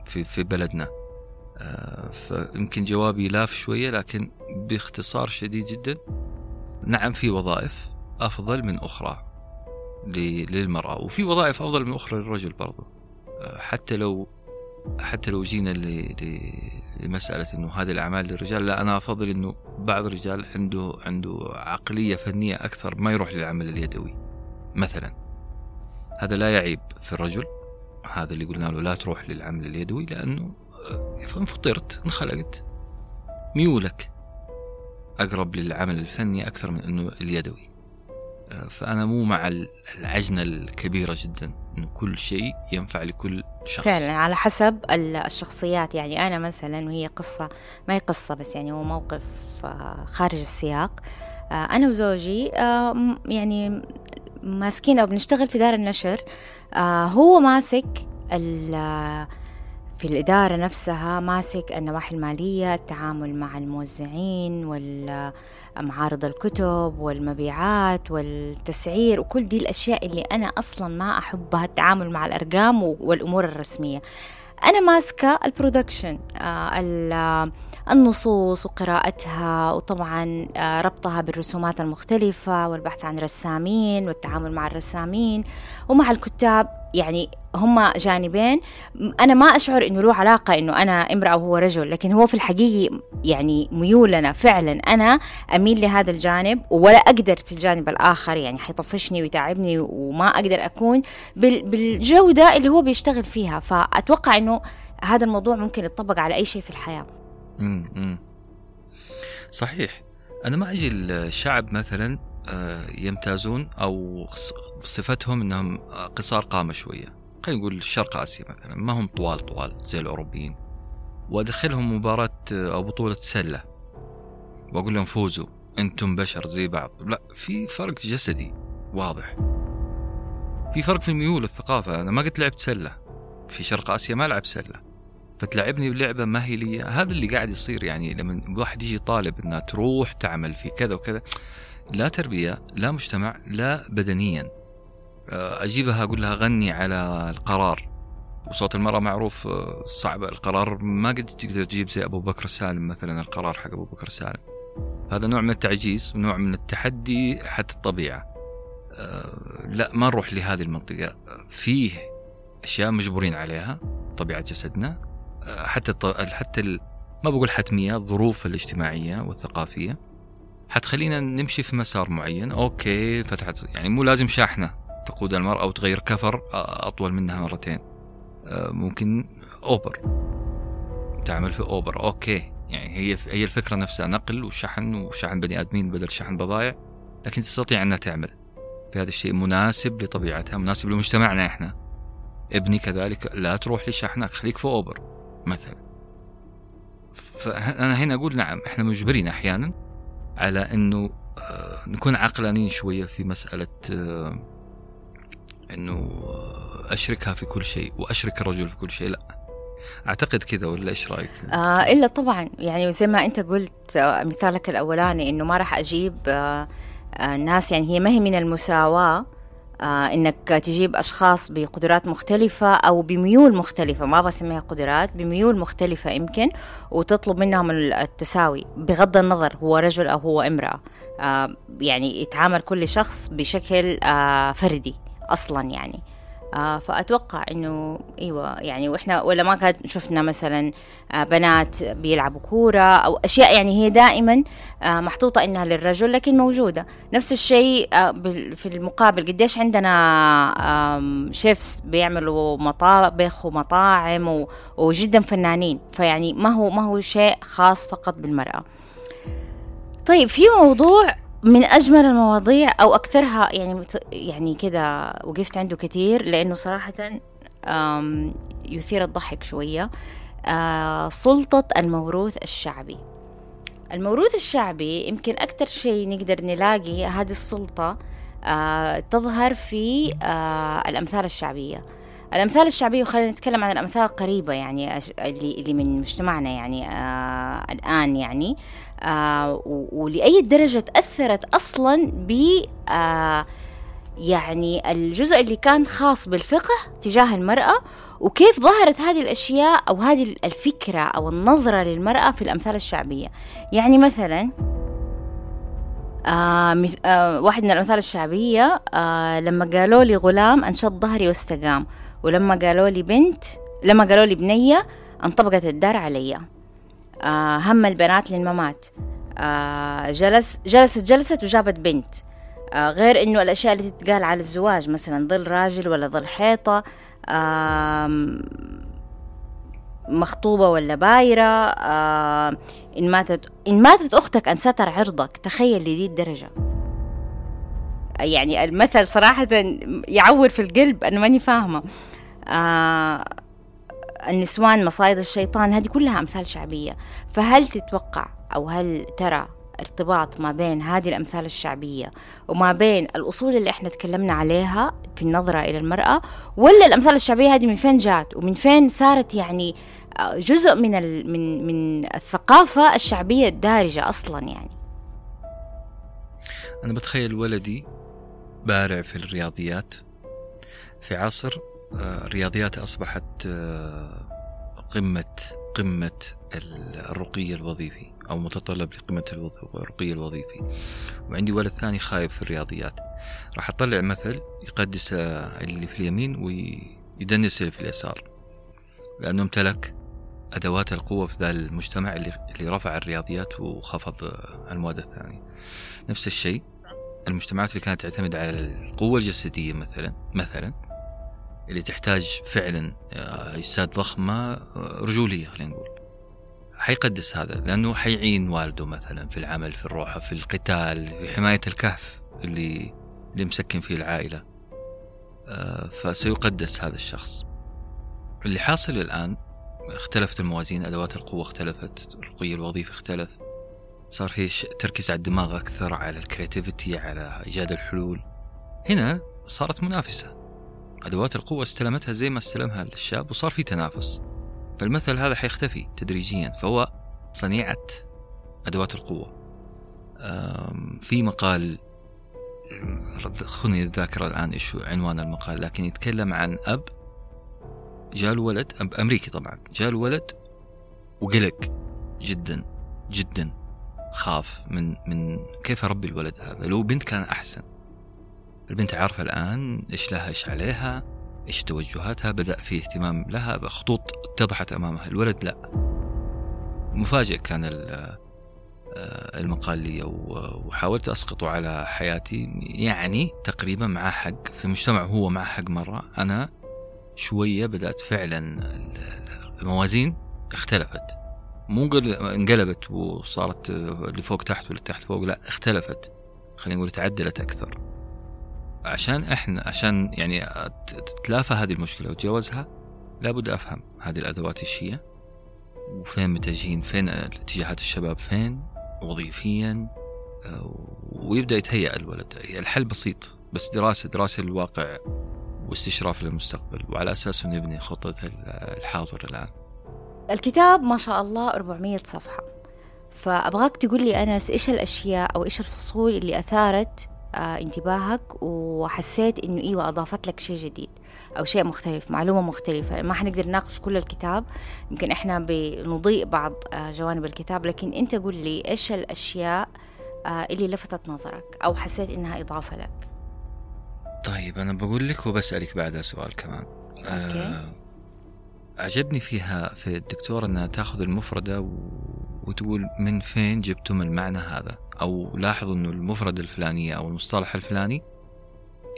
في بلدنا. فيمكن جوابي لاف شوية، لكن باختصار شديد جدا، نعم في وظائف أفضل من أخرى للمرأة، وفي وظائف أفضل من أخرى للرجل برضو. حتى لو جينا لمسألة إنه هذه الأعمال للرجال، لا، أنا أفضل إنه بعض الرجال عنده عقلية فنية أكثر، ما يروح للعمل اليدوي مثلا. هذا لا يعيب في الرجل، هذا اللي قلنا له لا تروح للعمل اليدوي، لأنه فطرت، انخلقت ميولك أقرب للعمل الفني أكثر من إنه اليدوي. فأنا مو مع العجنة الكبيرة جدا إنه كل شيء ينفع لكل شخص، فعلا على حسب الشخصيات. يعني أنا مثلا، وهي قصة ما هي قصة بس يعني هو موقف خارج السياق، أنا وزوجي يعني ماسكين أو بنشتغل في دار النشر، هو ماسك في الإدارة نفسها، ماسك النواحي المالية، التعامل مع الموزعين والمعارض الكتب والمبيعات والتسعير وكل دي الأشياء اللي أنا أصلا ما أحبها، التعامل مع الأرقام والأمور الرسمية. أنا ماسكة البرودكشن، النصوص وقراءتها، وطبعا ربطها بالرسومات المختلفة والبحث عن رسامين والتعامل مع الرسامين ومع الكتاب. يعني هما جانبين أنا ما أشعر إنه له علاقة إنه أنا امرأة وهو رجل، لكن هو في الحقيقة يعني ميولنا فعلا أنا أميل لهذا الجانب ولا أقدر في الجانب الآخر، يعني حيطفشني ويتعبني وما أقدر أكون بالجودة اللي هو بيشتغل فيها. فأتوقع إنه هذا الموضوع ممكن يتطبق على أي شيء في الحياة. صحيح. أنا ما أجي الشعب مثلا يمتازون أو صفتهم أنهم قصار قامة شوية، خلينا نقول الشرق آسيا مثلا ما هم طوال زي الأوروبيين، وأدخلهم مباراة أو بطولة سلة وأقول لهم فوزوا أنتم بشر زي بعض، لا، في فرق جسدي واضح، في فرق في الميول والثقافة. أنا ما قلت لعبت سلة في شرق آسيا، ما لعب سلة، فتلعبني بلعبة ما هي لي. هذا اللي قاعد يصير، يعني لما واحد يجي طالب أنها تروح تعمل في كذا وكذا، لا تربية لا مجتمع لا بدنيا. أجيبها أقول لها غني على القرار، وصوت المرأة معروف صعب، القرار ما قد تقدر تجيب زي أبو بكر سالم مثلا، القرار حق أبو بكر سالم. هذا نوع من التعجيز ونوع من التحدي حتى الطبيعة. لا ما نروح لهذه المنطقة، فيه أشياء مجبورين عليها طبيعة جسدنا، حتى ما بقول حتمية، الظروف الاجتماعية والثقافية حتخلينا نمشي في مسار معين. أوكي فتحت، يعني مو لازم شاحنة تقود المرأة أو تغير كفر أطول منها مرتين، ممكن أوبر تعمل في أوبر. أوكي يعني هي الفكرة نفسها، نقل وشحن بني آدمين بدل شحن بضائع، لكن تستطيع أنها تعمل في هذا الشيء مناسب لطبيعتها، مناسب لمجتمعنا إحنا. ابني كذلك لا تروح لشحنك، خليك في أوبر مثلا. فأنا هنا أقول نعم إحنا مجبرين أحيانا على أنه نكون عقلانيين شوية في مسألة أنه أشركها في كل شيء وأشرك الرجل في كل شيء، لا أعتقد كذا، ولا إيش رأيك؟ إلا طبعا يعني زي ما أنت قلت مثالك الأولاني، أنه ما راح أجيب الناس، يعني هي ما هي من المساواة إنك تجيب أشخاص بقدرات مختلفة أو بميول مختلفة، ما بسميها قدرات، بميول مختلفة يمكن، وتطلب منهم التساوي بغض النظر هو رجل أو هو امرأة. يعني يتعامل كل شخص بشكل فردي أصلا يعني. فأتوقع إنه إيوة يعني، وإحنا ولا ما كان شفنا مثلا بنات بيلعبوا كورة أو أشياء، يعني هي دائما محطوطة إنها للرجل لكن موجودة. نفس الشيء في المقابل، قديش عندنا شيفس بيعملوا مطابخ ومطاعم وجدا فنانين، فيعني ما هو شيء خاص فقط بالمرأة. طيب في موضوع من أجمل المواضيع أو أكثرها، يعني كذا وقفت عنده كتير لأنه صراحة يثير الضحك شوية، سلطة الموروث الشعبي. الموروث الشعبي يمكن أكثر شيء نقدر نلاقي هذه السلطة تظهر في الأمثال الشعبية. الأمثال الشعبية، وخلينا نتكلم عن الأمثال القريبة يعني اللي من مجتمعنا يعني الآن يعني، ولأي درجة تأثرت أصلا ب يعني الجزء اللي كان خاص بالفقه تجاه المرأة، وكيف ظهرت هذه الأشياء أو هذه الفكرة أو النظرة للمرأة في الأمثال الشعبية. يعني مثلا واحد من الأمثال الشعبية، لما قالوا لي غلام أنشط ظهري واستقام، ولما قالوا لي بنية انطبقت الدار عليا، هم البنات للممات، جلست وجابت بنت. غير إنه الأشياء اللي تتقال على الزواج مثلا ظل راجل ولا ظل حيطة، مخطوبة ولا بايرة، إن ماتت أختك أن ستر عرضك. تخيل لدي الدرجة، يعني المثل صراحة يعور في القلب، أنا ماني فاهمة. النسوان مصايد الشيطان، هذه كلها أمثال شعبية. فهل تتوقع أو هل ترى ارتباط ما بين هذه الأمثال الشعبية وما بين الأصول اللي احنا تكلمنا عليها في النظرة إلى المرأة؟ ولا الأمثال الشعبية هذه من فين جات ومن فين صارت يعني جزء من الثقافة الشعبية الدارجة أصلا؟ يعني أنا بتخيل ولدي بارع في الرياضيات في عصر رياضيات أصبحت قمة الرقي الوظيفي، أو متطلب لقمة الرقي الوظيفي، وعندي ولد ثاني خايف في الرياضيات. راح اطلع مثل يقدس اللي في اليمين ويدنس اللي في اليسار، لأنه امتلك أدوات القوة في ذا المجتمع اللي رفع الرياضيات وخفض المواد الثانية. نفس الشيء المجتمعات اللي كانت تعتمد على القوة الجسدية مثلا اللي تحتاج فعلا أجساد ضخمة رجولية، خلينا نقول حيقدس هذا لأنه حيعين والده مثلا في العمل، في الروحة، في القتال، في حماية الكهف اللي مسكن فيه العائلة، فسيقدس هذا الشخص. اللي حاصل الآن اختلفت الموازين، أدوات القوة اختلفت، القوية الوظيفة اختلف، صار فيه تركيز على الدماغ أكثر، على الكرياتيفيتي، على إيجاد الحلول. هنا صارت منافسة، أدوات القوة استلمتها زي ما استلمها الشاب وصار فيه تنافس، فالمثل هذا حيختفي تدريجيا، فهو صنيعة أدوات القوة. في مقال خلني الذاكرة الآن إيش عنوان المقال، لكن يتكلم عن أب جاء الولد، أب أمريكي طبعا، جاء الولد وقلق جدا جدا، خاف من كيف أربي الولد هذا، لو بنت كان أحسن. البنت عارفة الآن إيش لها، إيش عليها، إيش توجهاتها، بدأ فيه اهتمام لها بخطوط اتضحت أمامها. الولد لا، مفاجئ كان المقال لي، وحاولت أسقطه على حياتي، يعني تقريبا مع حق في المجتمع، هو مع حق مرة، أنا شوية بدأت فعلا الموازين اختلفت، مو انقلبت وصارت لفوق تحت ولا تحت فوق، لا اختلفت، خلينا نقول تعدلت أكثر. عشان يعني تتلافى هذه المشكلة وتجاوزها لابد أفهم هذه الأدوات إيش هي، وفين متجهين، فين اتجاهات الشباب، فين وظيفيا، ويبدأ يتهيأ الولد. الحل بسيط، بس دراسة للواقع واستشراف للمستقبل، وعلى أساسه نبني خطة الحاضر. الآن الكتاب ما شاء الله 400 صفحة، فأبغاك تقول لي أنس إيش الأشياء أو إيش الفصول اللي أثارت انتباهك وحسيت إنه إيوة أضافت لك شيء جديد أو شيء مختلف، معلومة مختلفة. ما حنقدر نناقش كل الكتاب، يمكن إحنا بنضيء بعض جوانب الكتاب، لكن أنت قول لي إيش الأشياء اللي لفتت نظرك أو حسيت إنها إضافة لك. طيب أنا بقول لك وبسألك بعدها سؤال كمان. أعجبني فيها في الدكتورة أنها تأخذ المفردة وتقول من فين جبتم المعنى هذا، أو لاحظوا أنه المفردة الفلانية أو المصطلح الفلاني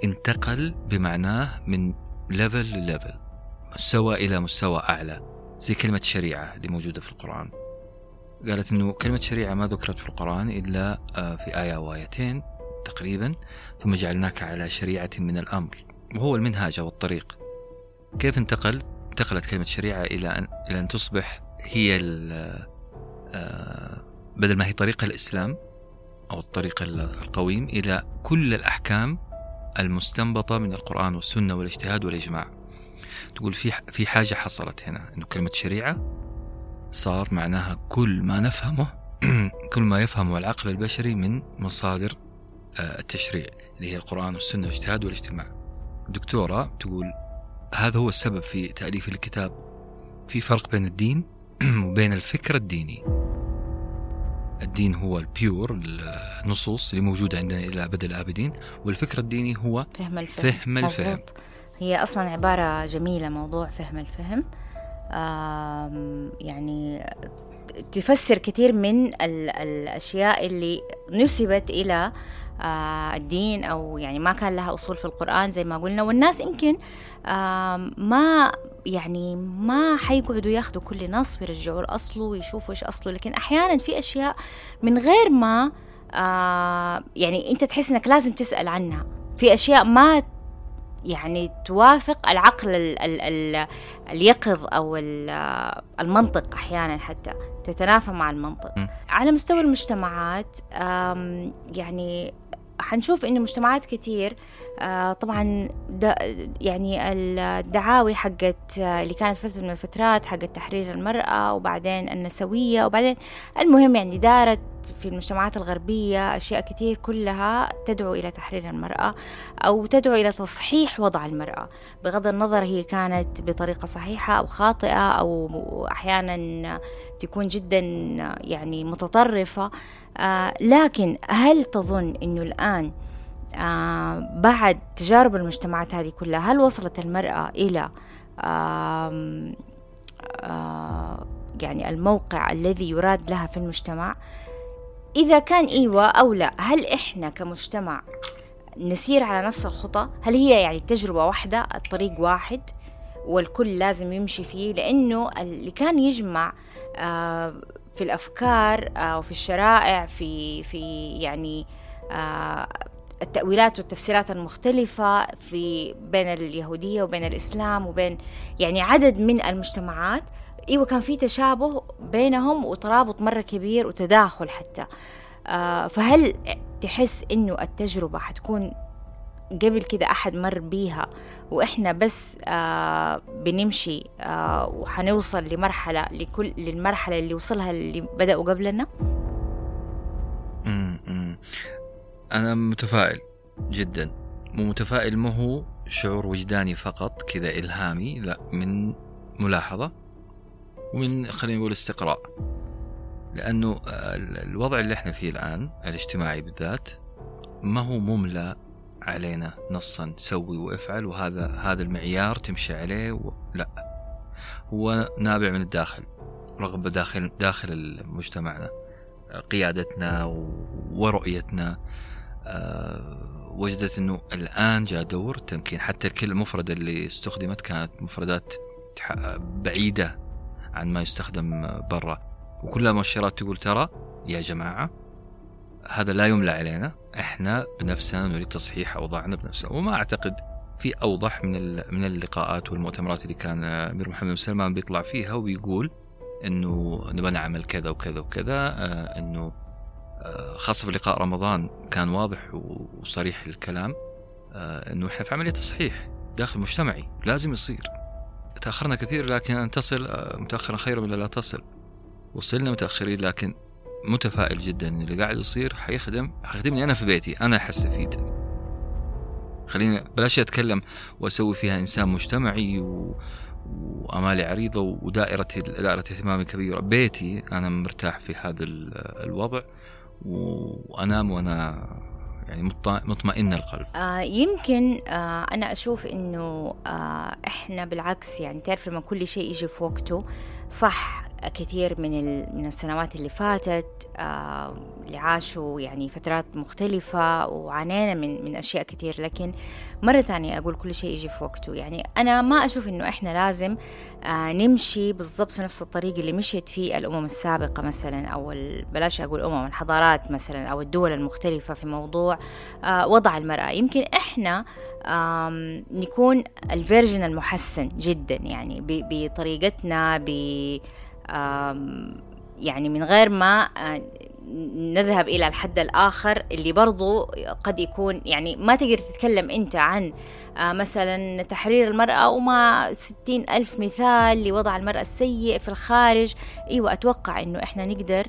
انتقل بمعناه من ليفل لليفل، مستوى إلى مستوى أعلى، زي كلمة شريعة اللي موجودة في القرآن. قالت أنه كلمة شريعة ما ذكرت في القرآن إلا في آية وآيتين تقريبا، ثم جعلناك على شريعة من الأمر، وهو المنهاج والطريق. كيف انتقلت كلمة شريعة إلى أن تصبح هي بدل ما هي طريق الإسلام أو الطريق القويم، إلى كل الأحكام المستنبطة من القرآن والسنة والاجتهاد والإجماع. تقول في حاجة حصلت هنا، إنه كلمة شريعة صار معناها كل ما نفهمه كل ما يفهمه العقل البشري من مصادر التشريع اللي هي القرآن والسنة والاجتهاد والاجتماع. الدكتورة تقول هذا هو السبب في تأليف الكتاب، في فرق بين الدين وبين الفكر الديني. الدين هو البيور، النصوص اللي موجودة عندنا إلى أبد الآبدين، والفكر الديني هو فهم الفهم. هي أصلا عبارة جميلة، موضوع فهم الفهم، يعني تفسر كثير من الأشياء اللي نسبت إلى الدين، أو يعني ما كان لها أصول في القرآن زي ما قلنا. والناس يمكن ما حيقعدوا ياخدوا كل نص ويرجعوا لأصله ويشوفوا إيش أصله، لكن أحيانا في أشياء من غير ما يعني أنت تحس أنك لازم تسأل عنها، في أشياء ما يعني توافق العقل اليقظ أو المنطق، أحيانا حتى تتنافى مع المنطق. على مستوى المجتمعات يعني حنشوف إن مجتمعات كتير طبعا يعني الدعاوي حقت اللي كانت فترة من الفترات حقت تحرير المرأة، وبعدين النسوية، وبعدين المهم يعني دارت في المجتمعات الغربية أشياء كتير كلها تدعو إلى تحرير المرأة أو تدعو إلى تصحيح وضع المرأة، بغض النظر هي كانت بطريقة صحيحة أو خاطئة، أو أحيانا تكون جدا يعني متطرفة. لكن هل تظن أنه الآن بعد تجارب المجتمعات هذه كلها، هل وصلت المرأة إلى يعني الموقع الذي يراد لها في المجتمع؟ إذا كان إيوة أو لا، هل إحنا كمجتمع نسير على نفس الخطى؟ هل هي يعني تجربة واحدة، الطريق واحد والكل لازم يمشي فيه؟ لأنه اللي كان يجمع في الأفكار وفي الشرائع في يعني التأويلات والتفسيرات المختلفة في بين اليهودية وبين الإسلام وبين يعني عدد من المجتمعات، إيوة كان في تشابه بينهم وترابط مرة كبير وتداخل حتى. فهل تحس إنه التجربة حتكون قبل كده أحد مر بيها وإحنا بس بنمشي وحنوصل لمرحلة للمرحلة اللي وصلها اللي بدأوا قبلنا؟ أنا متفائل جدا، ومتفائل ما هو شعور وجداني فقط كذا إلهامي، لا، من ملاحظة ومن خلينا نقول استقراء. لأنه الوضع اللي احنا فيه الآن الاجتماعي بالذات ما هو مملى علينا نصا سوي وافعل وهذا المعيار تمشي عليه لا، هو نابع من الداخل، رغبة داخل مجتمعنا، قيادتنا ورؤيتنا. وجدت أنه الآن جاء دور تمكين، حتى كل المفردة اللي استخدمت كانت مفردات بعيدة عن ما يستخدم برا، وكلها مؤشرات تقول ترى يا جماعة هذا لا يملى علينا، احنا بنفسنا نريد تصحيح أوضاعنا بنفسنا. وما أعتقد في أوضح من اللقاءات والمؤتمرات اللي كان أمير محمد بن سلمان بيطلع فيها وبيقول أنه نبغى نعمل كذا وكذا وكذا. أنه خاصة في لقاء رمضان كان واضح وصريح الكلام أنه إحنا في عملية تصحيح داخل مجتمعي لازم يصير. تأخرنا كثير لكن أن تصل متأخرا خير من لا تصل. وصلنا متأخرين لكن متفائل جدا أن اللي قاعد يصير حيخدمني أنا في بيتي، أنا حستفيد. خلينا بلاش أتكلم وأسوي فيها إنسان مجتمعي وأمالي عريضة ودائرة اهتمامي كبيرة، بيتي أنا مرتاح في هذا الوضع وأنام وأنا يعني مطمئن القلب. يمكن أنا أشوف أنه إحنا بالعكس، يعني تعرف لما كل شيء يجي في وقته. صح كثير من السنوات اللي فاتت اللي عاشوا يعني فترات مختلفة وعانينا من أشياء كثير، لكن مرة ثانية أقول كل شيء يجي في وقته. يعني أنا ما أشوف أنه إحنا لازم نمشي بالضبط في نفس الطريق اللي مشيت فيه الأمم السابقة مثلا، أو بلاش أقول الحضارات مثلا أو الدول المختلفة في موضوع وضع المرأة. يمكن إحنا نكون الفيرجن المحسن جدا، يعني بطريقتنا يعني من غير ما نذهب إلى الحد الآخر اللي برضو قد يكون، يعني ما تقدر تتكلم أنت عن مثلا تحرير المرأة وما 60,000 مثال لوضع المرأة السيء في الخارج. أيوة أتوقع أنه إحنا نقدر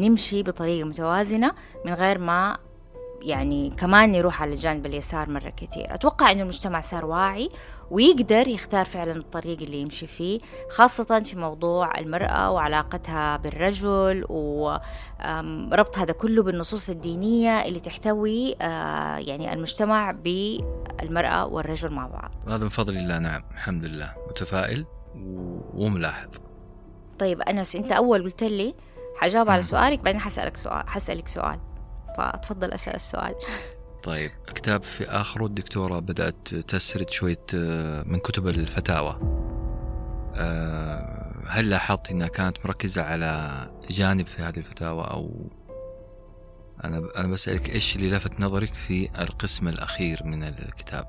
نمشي بطريقة متوازنة من غير ما يعني كمان نروح على الجانب اليسار مرة كتير. أتوقع أنه المجتمع صار واعي ويقدر يختار فعلا الطريق اللي يمشي فيه، خاصة في موضوع المرأة وعلاقتها بالرجل وربط هذا كله بالنصوص الدينية اللي تحتوي يعني المجتمع بالمرأة والرجل مع بعض. هذا من فضل الله، نعم، الحمد لله، متفائل وملاحظ. طيب أنس، أنت أول قلت لي حجاب على سؤالك، بعدين حسألك سؤال فأتفضل أسأل السؤال. طيب، الكتاب في آخره الدكتورة بدأت تسرد شوية من كتب الفتاوى. هل لاحظت أنها كانت مركزة على جانب في هذه الفتاوى؟ أو أنا بسألك إيش اللي لفت نظرك في القسم الأخير من الكتاب؟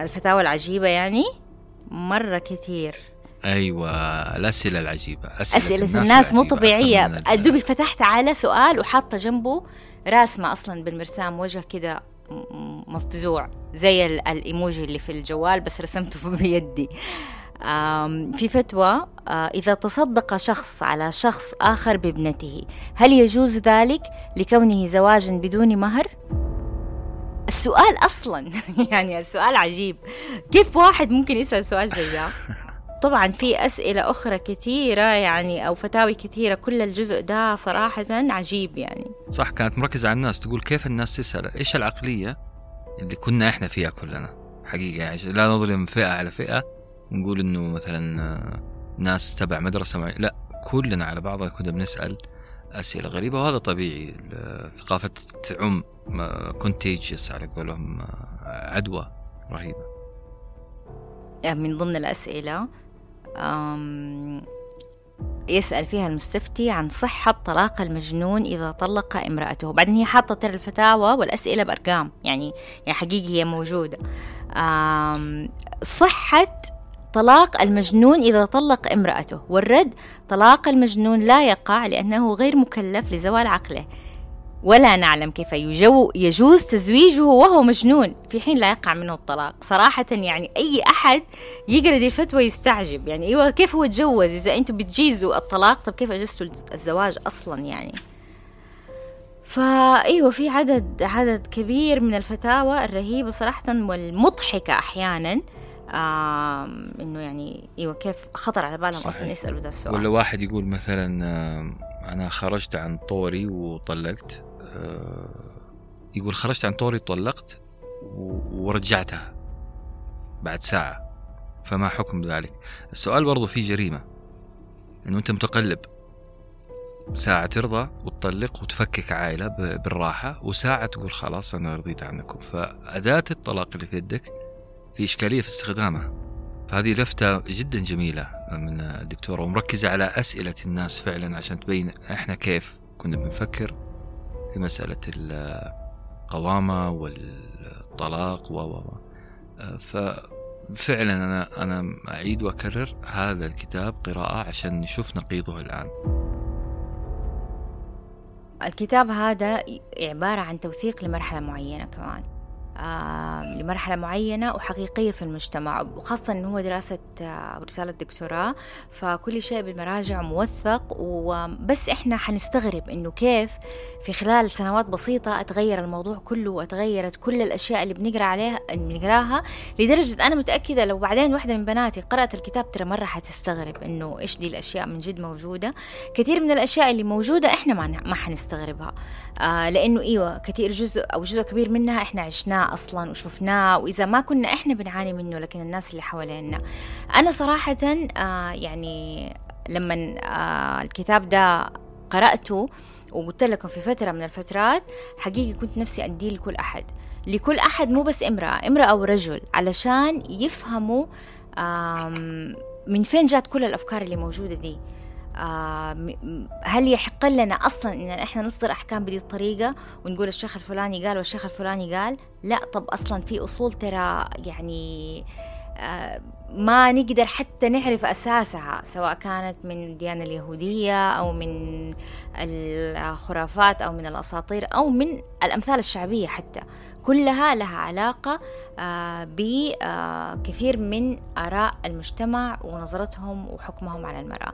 الفتاوى العجيبة، يعني مرة كثير. أيوة، الأسئلة العجيبة، أسئلة الناس مو طبيعية. أدوبي فتحت على سؤال وحاطة جنبه راسمة أصلا بالمرسام وجه كده مفزوع زي الإيموجي اللي في الجوال، بس رسمته بيدي. في فتوى، إذا تصدق شخص على شخص آخر بابنته هل يجوز ذلك لكونه زواج بدون مهر؟ السؤال أصلا يعني السؤال عجيب، كيف واحد ممكن يسأل سؤال زي ده؟ طبعا في أسئلة أخرى كثيرة يعني أو فتاوي كثيرة، كل الجزء ده صراحة عجيب يعني. صح، كانت مركزة على الناس، تقول كيف الناس تسأل، إيش العقلية اللي كنا إحنا فيها كلنا حقيقة، يعني لا نظلم فئة على فئة ونقول إنه مثلا ناس تبع مدرسة معينة، لا كلنا على بعضنا كنا بنسأل أسئلة غريبة، وهذا طبيعي، ثقافة تعم كونتيجيس على قولهم، عدوى رهيبة. من ضمن الأسئلة يسأل فيها المستفتي عن صحة طلاق المجنون إذا طلق امرأته، بعدين هي حاطة ترى الفتاوى والأسئلة بأرقام يعني حقيقي هي موجودة. صحة طلاق المجنون إذا طلق امرأته، والرد طلاق المجنون لا يقع لأنه غير مكلف لزوال عقله، ولا نعلم كيف يجوز تزويجه وهو مجنون في حين لا يقع منه الطلاق. صراحة يعني أي أحد يقرأ دي الفتوى يستعجب، يعني أيوة كيف هو تجوز إذا أنتم بتجيزوا الطلاق، طب كيف أجزتوا الزواج أصلا يعني؟ فأيوة في عدد كبير من الفتاوى الرهيبة صراحة والمضحكة أحيانا، إنه يعني أيوة كيف خطر على بالهم أصلا يسألوا ده السؤال. ولا واحد يقول مثلا أنا خرجت عن طوري وطلقت، يقول خرجت عن طوري وطلقت ورجعتها بعد ساعة، فما حكم ذلك؟ السؤال برضو فيه جريمة، إنه أنت متقلب، ساعة ترضى وتطلق وتفكك عائلة بالراحة، وساعة تقول خلاص أنا رضيت عنكم، فأداة الطلاق اللي في يدك في إشكالية في استخدامها. فهذه لفتة جدا جميلة من الدكتورة، ومركزة على أسئلة الناس فعلا عشان تبين إحنا كيف كنا بنفكر في مسألة القوامة والطلاق ففعلا أنا أعيد وأكرر هذا الكتاب قراءة عشان نشوف نقيضه الآن. الكتاب هذا عبارة عن توثيق لمرحلة معينة كمان، لمرحلة معينة وحقيقية في المجتمع، وخاصة إنه هو دراسة رسالة دكتوراه، فكل شيء بالمراجع موثق. وبس إحنا حنستغرب إنه كيف في خلال سنوات بسيطة أتغير الموضوع كله، وأتغيرت كل الأشياء اللي بنقراها، لدرجة أنا متأكدة لو بعدين واحدة من بناتي قرأت الكتاب ترى مرة حتستغرب إنه إيش دي الأشياء من جد موجودة. كثير من الأشياء اللي موجودة إحنا ما حنستغربها، لأنه إيوة كثير جزء أو جزء كبير منها إحنا عشناه أصلاً وشفناه، وإذا ما كنا إحنا بنعاني منه لكن الناس اللي حوالينا. أنا صراحة يعني لما الكتاب ده قرأته وقلت لكم في فترة من الفترات، حقيقي كنت نفسي أديه لكل أحد، مو بس امرأة أو رجل، علشان يفهموا من فين جات كل الأفكار اللي موجودة دي. هل يحق لنا أصلا إن إحنا نصدر أحكام بهذه الطريقة ونقول الشيخ الفلاني قال والشيخ الفلاني قال؟ لا، طب أصلا في أصول ترى يعني ما نقدر حتى نعرف أساسها، سواء كانت من الديانة اليهودية أو من الخرافات أو من الأساطير أو من الأمثال الشعبية، حتى كلها لها علاقة بكثير من آراء المجتمع ونظرتهم وحكمهم على المرأة.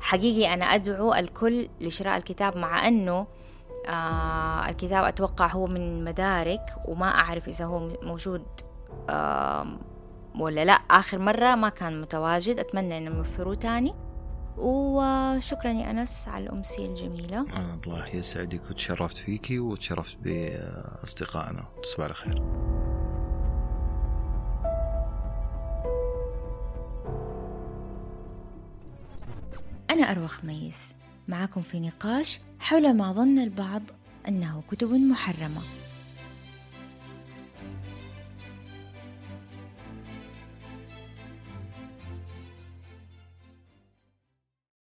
حقيقي أنا أدعو الكل لشراء الكتاب، مع أنه الكتاب أتوقع هو من مدارك، وما أعرف إذا هو موجود ولا لا، آخر مرة ما كان متواجد، أتمنى أنه يوفروه تاني. وشكرا يا أنس على الأمسية الجميلة. الله يسعدك، وتشرفت فيكي وتشرفت بأصدقائنا، تصبح على خير. أنا أروى خميس معكم في نقاش حول ما ظن البعض أنه كتب محرمة.